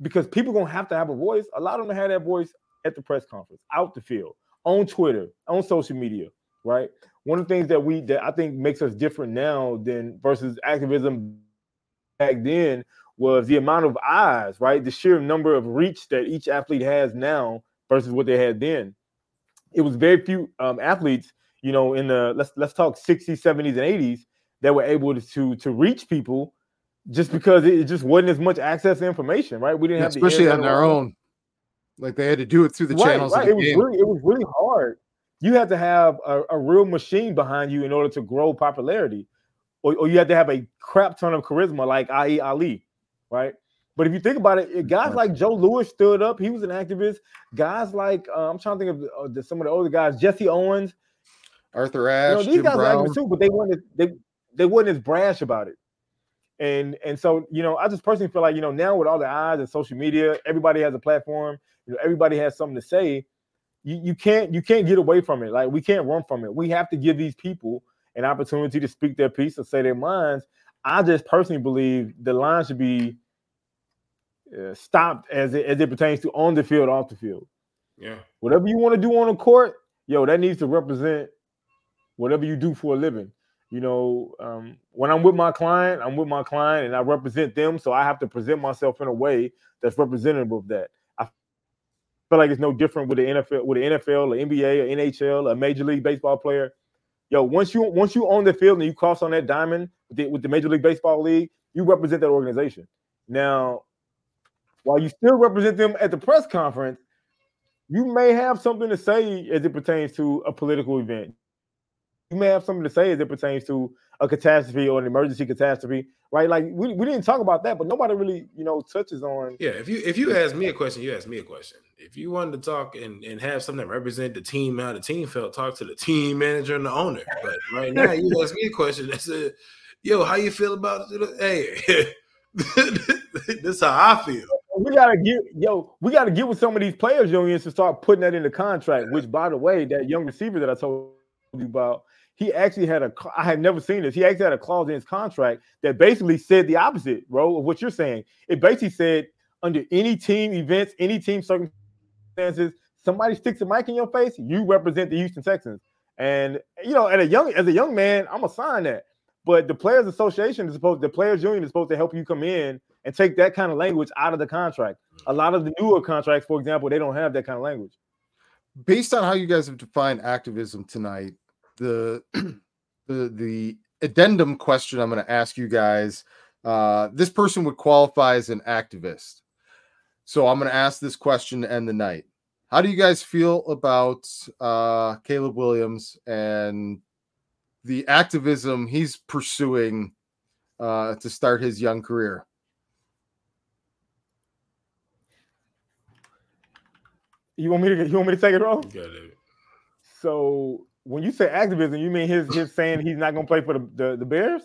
because people are gonna have to have a voice. A lot of them have that voice at the press conference, out the field, on Twitter, on social media, right? One of the things that we that I think makes us different now than versus activism back then was the amount of eyes, right? The sheer number of reach that each athlete has now versus what they had then. It was very few um, athletes, you know, in the let's let's talk sixties, seventies, and eighties that were able to to reach people, just because it just wasn't as much access to information, right? We didn't yeah, have the especially on their own. Like, they had to do it through the right, channels. Right. Of the it, game. Was really, it was really hard. You had to have a, a real machine behind you in order to grow popularity. Or, or you had to have a crap ton of charisma, like that is. Ali, right? But if you think about it, guys like Joe Louis stood up. He was an activist. Guys like, uh, I'm trying to think of uh, some of the older guys, Jesse Owens. Arthur Ashe, you know, these guys Brown. Were activists too, but they weren't, they, they weren't as brash about it. And and so, you know, I just personally feel like, you know, now with all the eyes and social media, everybody has a platform. You know, everybody has something to say. You you can't you can't get away from it. Like, we can't run from it. We have to give these people an opportunity to speak their piece or say their minds. I just personally believe the line should be uh, stopped as it as it pertains to on the field, off the field. Yeah. Whatever you want to do on the court, yo, that needs to represent whatever you do for a living. You know, um, when I'm with my client, I'm with my client, and I represent them. So I have to present myself in a way that's representative of that. I feel like it's no different with the N F L, with the N F L, or N B A, or N H L, a Major League Baseball player. Yo, once you once you own the field and you cross on that diamond with the, with the Major League Baseball League, you represent that organization. Now, while you still represent them at the press conference, you may have something to say as it pertains to a political event. You may have something to say as it pertains to a catastrophe or an emergency catastrophe, right? Like, we, we didn't talk about that, but nobody really, you know, touches on. Yeah, if you if you ask me a question, you ask me a question. If you wanted to talk and, and have something that represent the team, how the team felt, talk to the team manager and the owner. But right now, you ask me a question that said, yo, how you feel about it? Hey, this is how I feel. We gotta get yo, we gotta get with some of these players unions to start putting that in the contract, which, by the way, that young receiver that I told you about. He actually had a, I had never seen this. He actually had a clause in his contract that basically said the opposite, bro, of what you're saying. It basically said, under any team events, any team circumstances, circumstances, somebody sticks a mic in your face, you represent the Houston Texans. And, you know, at a young, as a young man, I'm going to sign that. But the Players Association is supposed, the Players Union is supposed to help you come in and take that kind of language out of the contract. A lot of the newer contracts, for example, they don't have that kind of language. Based on how you guys have defined activism tonight, the the, the addendum question I'm going to ask you guys, uh, this person would qualify as an activist. So I'm going to ask this question to end the night. How do you guys feel about uh, Caleb Williams and the activism he's pursuing uh, to start his young career? You want me to you want me to take it wrong? Yeah, David. So when you say activism, you mean his his saying he's not going to play for the, the, the Bears?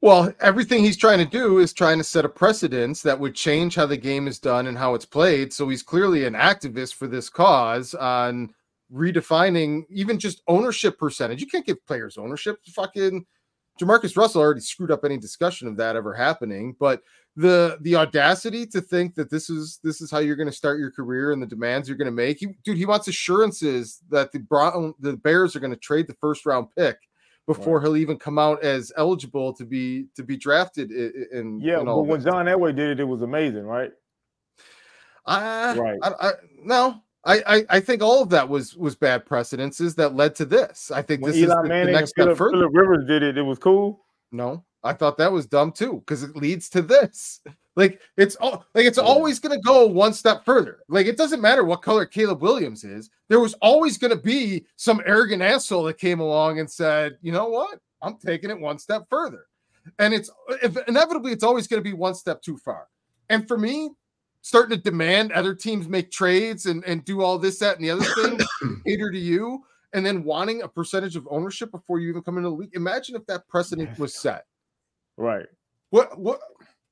Well, everything he's trying to do is trying to set a precedence that would change how the game is done and how it's played. So he's clearly an activist for this cause on redefining even just ownership percentage. You can't give players ownership. Fucking Jamarcus Russell already screwed up any discussion of that ever happening. But the the audacity to think that this is this is how you're going to start your career and the demands you're going to make. He, dude, he wants assurances that the Brown, the Bears are going to trade the first round pick before he'll even come out as eligible to be to be drafted. And yeah, but when John Elway did it, it was amazing, right? Uh, right. I, I, no, I, I, I think all of that was was bad precedences that led to this. I think when this Eli is the, Manning the next step Phillip, further. Phillip Rivers did it. It was cool. No, I thought that was dumb too because it leads to this. Like it's all like it's always gonna go one step further. Like it doesn't matter what color Caleb Williams is, there was always gonna be some arrogant asshole that came along and said, you know what? I'm taking it one step further. And it's if, inevitably it's always gonna be one step too far. And for me, starting to demand other teams make trades and, and do all this, that, and the other thing, cater to you, and then wanting a percentage of ownership before you even come into the league. Imagine if that precedent was set. Right. What what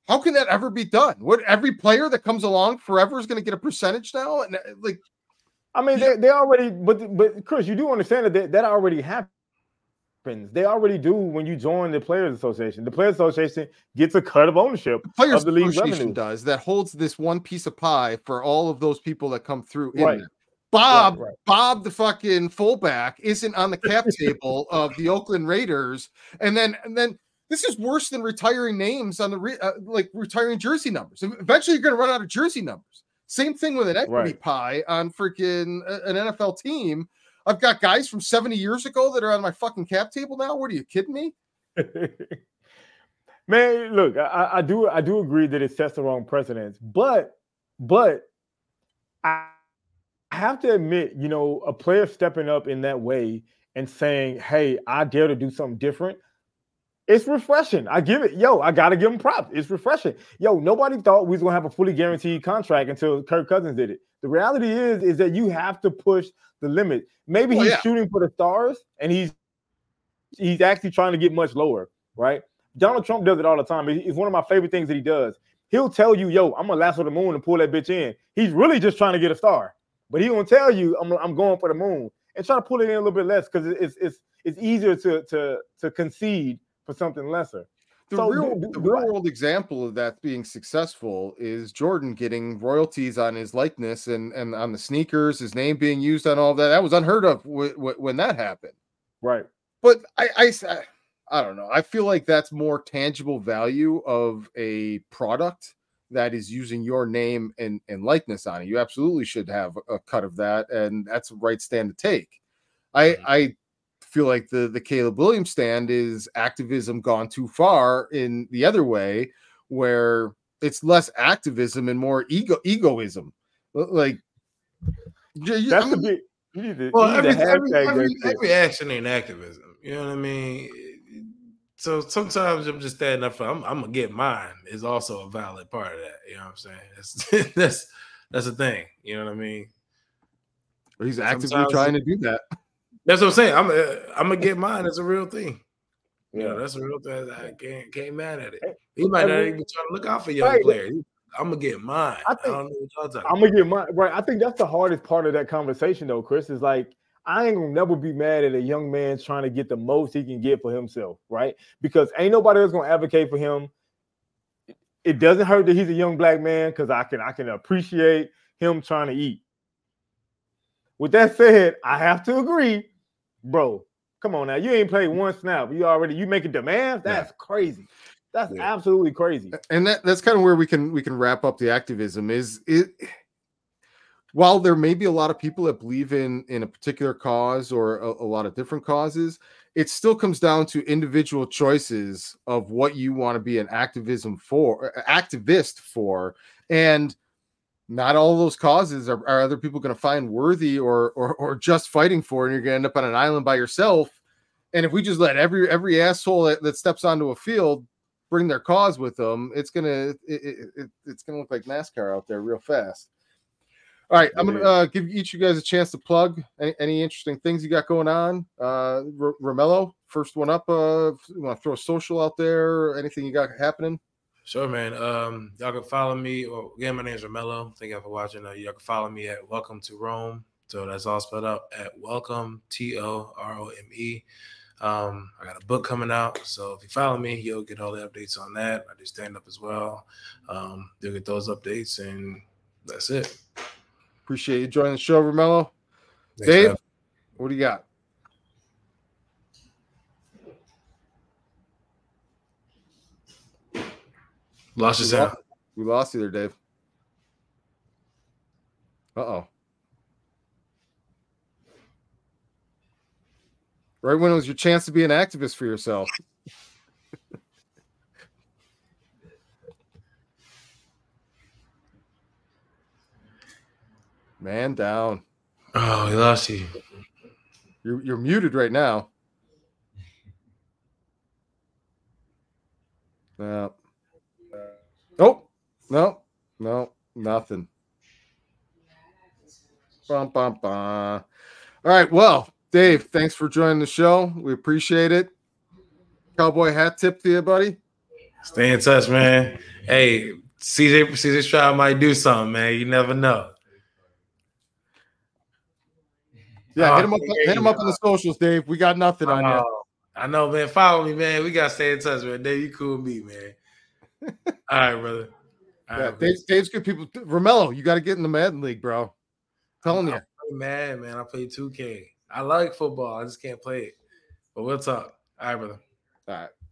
How can that ever be done? What every player that comes along forever is going to get a percentage now, and like, I mean, they they already. But but Chris, you do understand that they, that already happens. They already do when you join the Players Association. The Players Association gets a cut of ownership. The Players of the league's revenue does that holds this one piece of pie for all of those people that come through. Right. In there. Bob, right, right. Bob, the fucking fullback, isn't on the cap table of the Oakland Raiders, and then and then. This is worse than retiring names on the re, uh, like retiring jersey numbers. Eventually, you're going to run out of jersey numbers. Same thing with an equity right. pie on freaking an N F L team. I've got guys from seventy years ago that are on my fucking cap table now. What are you kidding me? Man, look, I, I do I do agree that it sets the wrong precedence, but but I have to admit, you know, a player stepping up in that way and saying, "Hey, I dare to do something different." It's refreshing. I give it. Yo, I got to give him props. It's refreshing. Yo, nobody thought we was going to have a fully guaranteed contract until Kirk Cousins did it. The reality is, is that you have to push the limit. Maybe well, he's yeah. shooting for the stars and he's he's actually trying to get much lower, right? Donald Trump does it all the time. It's one of my favorite things that he does. He'll tell you, yo, I'm going to lasso the moon and pull that bitch in. He's really just trying to get a star. But he won't tell you, I'm, I'm going for the moon. And try to pull it in a little bit less because it's it's it's easier to to to concede for something lesser. The so, real, the real world example of that being successful is Jordan getting royalties on his likeness and, and on the sneakers, his name being used on all that. That was unheard of w- w- when that happened. Right. But I, I, I don't know. I feel like that's more tangible value of a product that is using your name and, and likeness on it. You absolutely should have a cut of that. And that's the right stand to take. I, mm-hmm. I, feel like the the Caleb Williams stand is activism gone too far in the other way, where it's less activism and more ego egoism. Like that's a bit. Well, every, every, every, every action ain't activism. You know what I mean? So sometimes I'm just standing up for I'm, I'm gonna get mine is also a valid part of that. You know what I'm saying? That's that's that's the thing. You know what I mean? Or he's actively sometimes trying to do that. That's what I'm saying. I'm uh, I'm gonna get mine. It's a real thing. Yeah, you know, that's a real thing. I can't can't mad at it. He might I mean, not even try to look out for young right. players. I'm gonna get mine. I, think, I don't know what y'all talking I'm gonna get mine. Right. I think that's the hardest part of that conversation, though, Chris. Is like I ain't gonna never be mad at a young man trying to get the most he can get for himself, right? Because ain't nobody else gonna advocate for him. It doesn't hurt that he's a young black man because I can I can appreciate him trying to eat. With that said, I have to agree, bro. Come on now, you ain't played one snap. You already you making demands. That's yeah. crazy. That's yeah. absolutely crazy. And that, that's kind of where we can we can wrap up the activism. Is it? While there may be a lot of people that believe in in a particular cause or a, a lot of different causes, it still comes down to individual choices of what you want to be an activism for, activist for, and not all those causes are, are other people going to find worthy or, or or just fighting for, and you're going to end up on an island by yourself. And if we just let every every asshole that, that steps onto a field bring their cause with them, it's gonna it, it, it, it's gonna look like NASCAR out there real fast. All right, I'm going to uh, give each of you guys a chance to plug any, any interesting things you got going on. Uh, R- Romello, first one up. Uh, you want to throw a social out there? Anything you got happening? Sure, man. Um, y'all can follow me. Well, again, my name is Romello. Thank you for watching. Uh, y'all can follow me at Welcome to Rome. So that's all spelled out at Welcome, T O R O M E. Um, I got a book coming out, so if you follow me, you'll get all the updates on that. I do stand-up as well. Um, you'll get those updates, and that's it. Appreciate you joining the show, Romello. Thanks, Dave, man. What do you got? Lost we your sound. Lost, we lost you there, Dave. Uh-oh. Right when it was your chance to be an activist for yourself. Man down. Oh, we lost you. You're, you're muted right now. No. Oh, no, no, nothing. Bum, bum, bum. All right. Well, Dave, thanks for joining the show. We appreciate it. Cowboy hat tip to you, buddy. Stay in touch, man. Hey, C J, C J Stroud might do something, man. You never know. Yeah, oh, hit him up, yeah, hit him up yeah. on the socials, Dave. We got nothing on uh, you. I know, man. Follow me, man. We got to stay in touch, man. Dave, you cool with me, man. All right, brother. All yeah, right, Dave's, Dave's good people. Romello, you got to get in the Madden League, bro. I'm telling I'm you. Mad, man. I play two K. I like football. I just can't play it. But we'll talk. All right, brother. All right.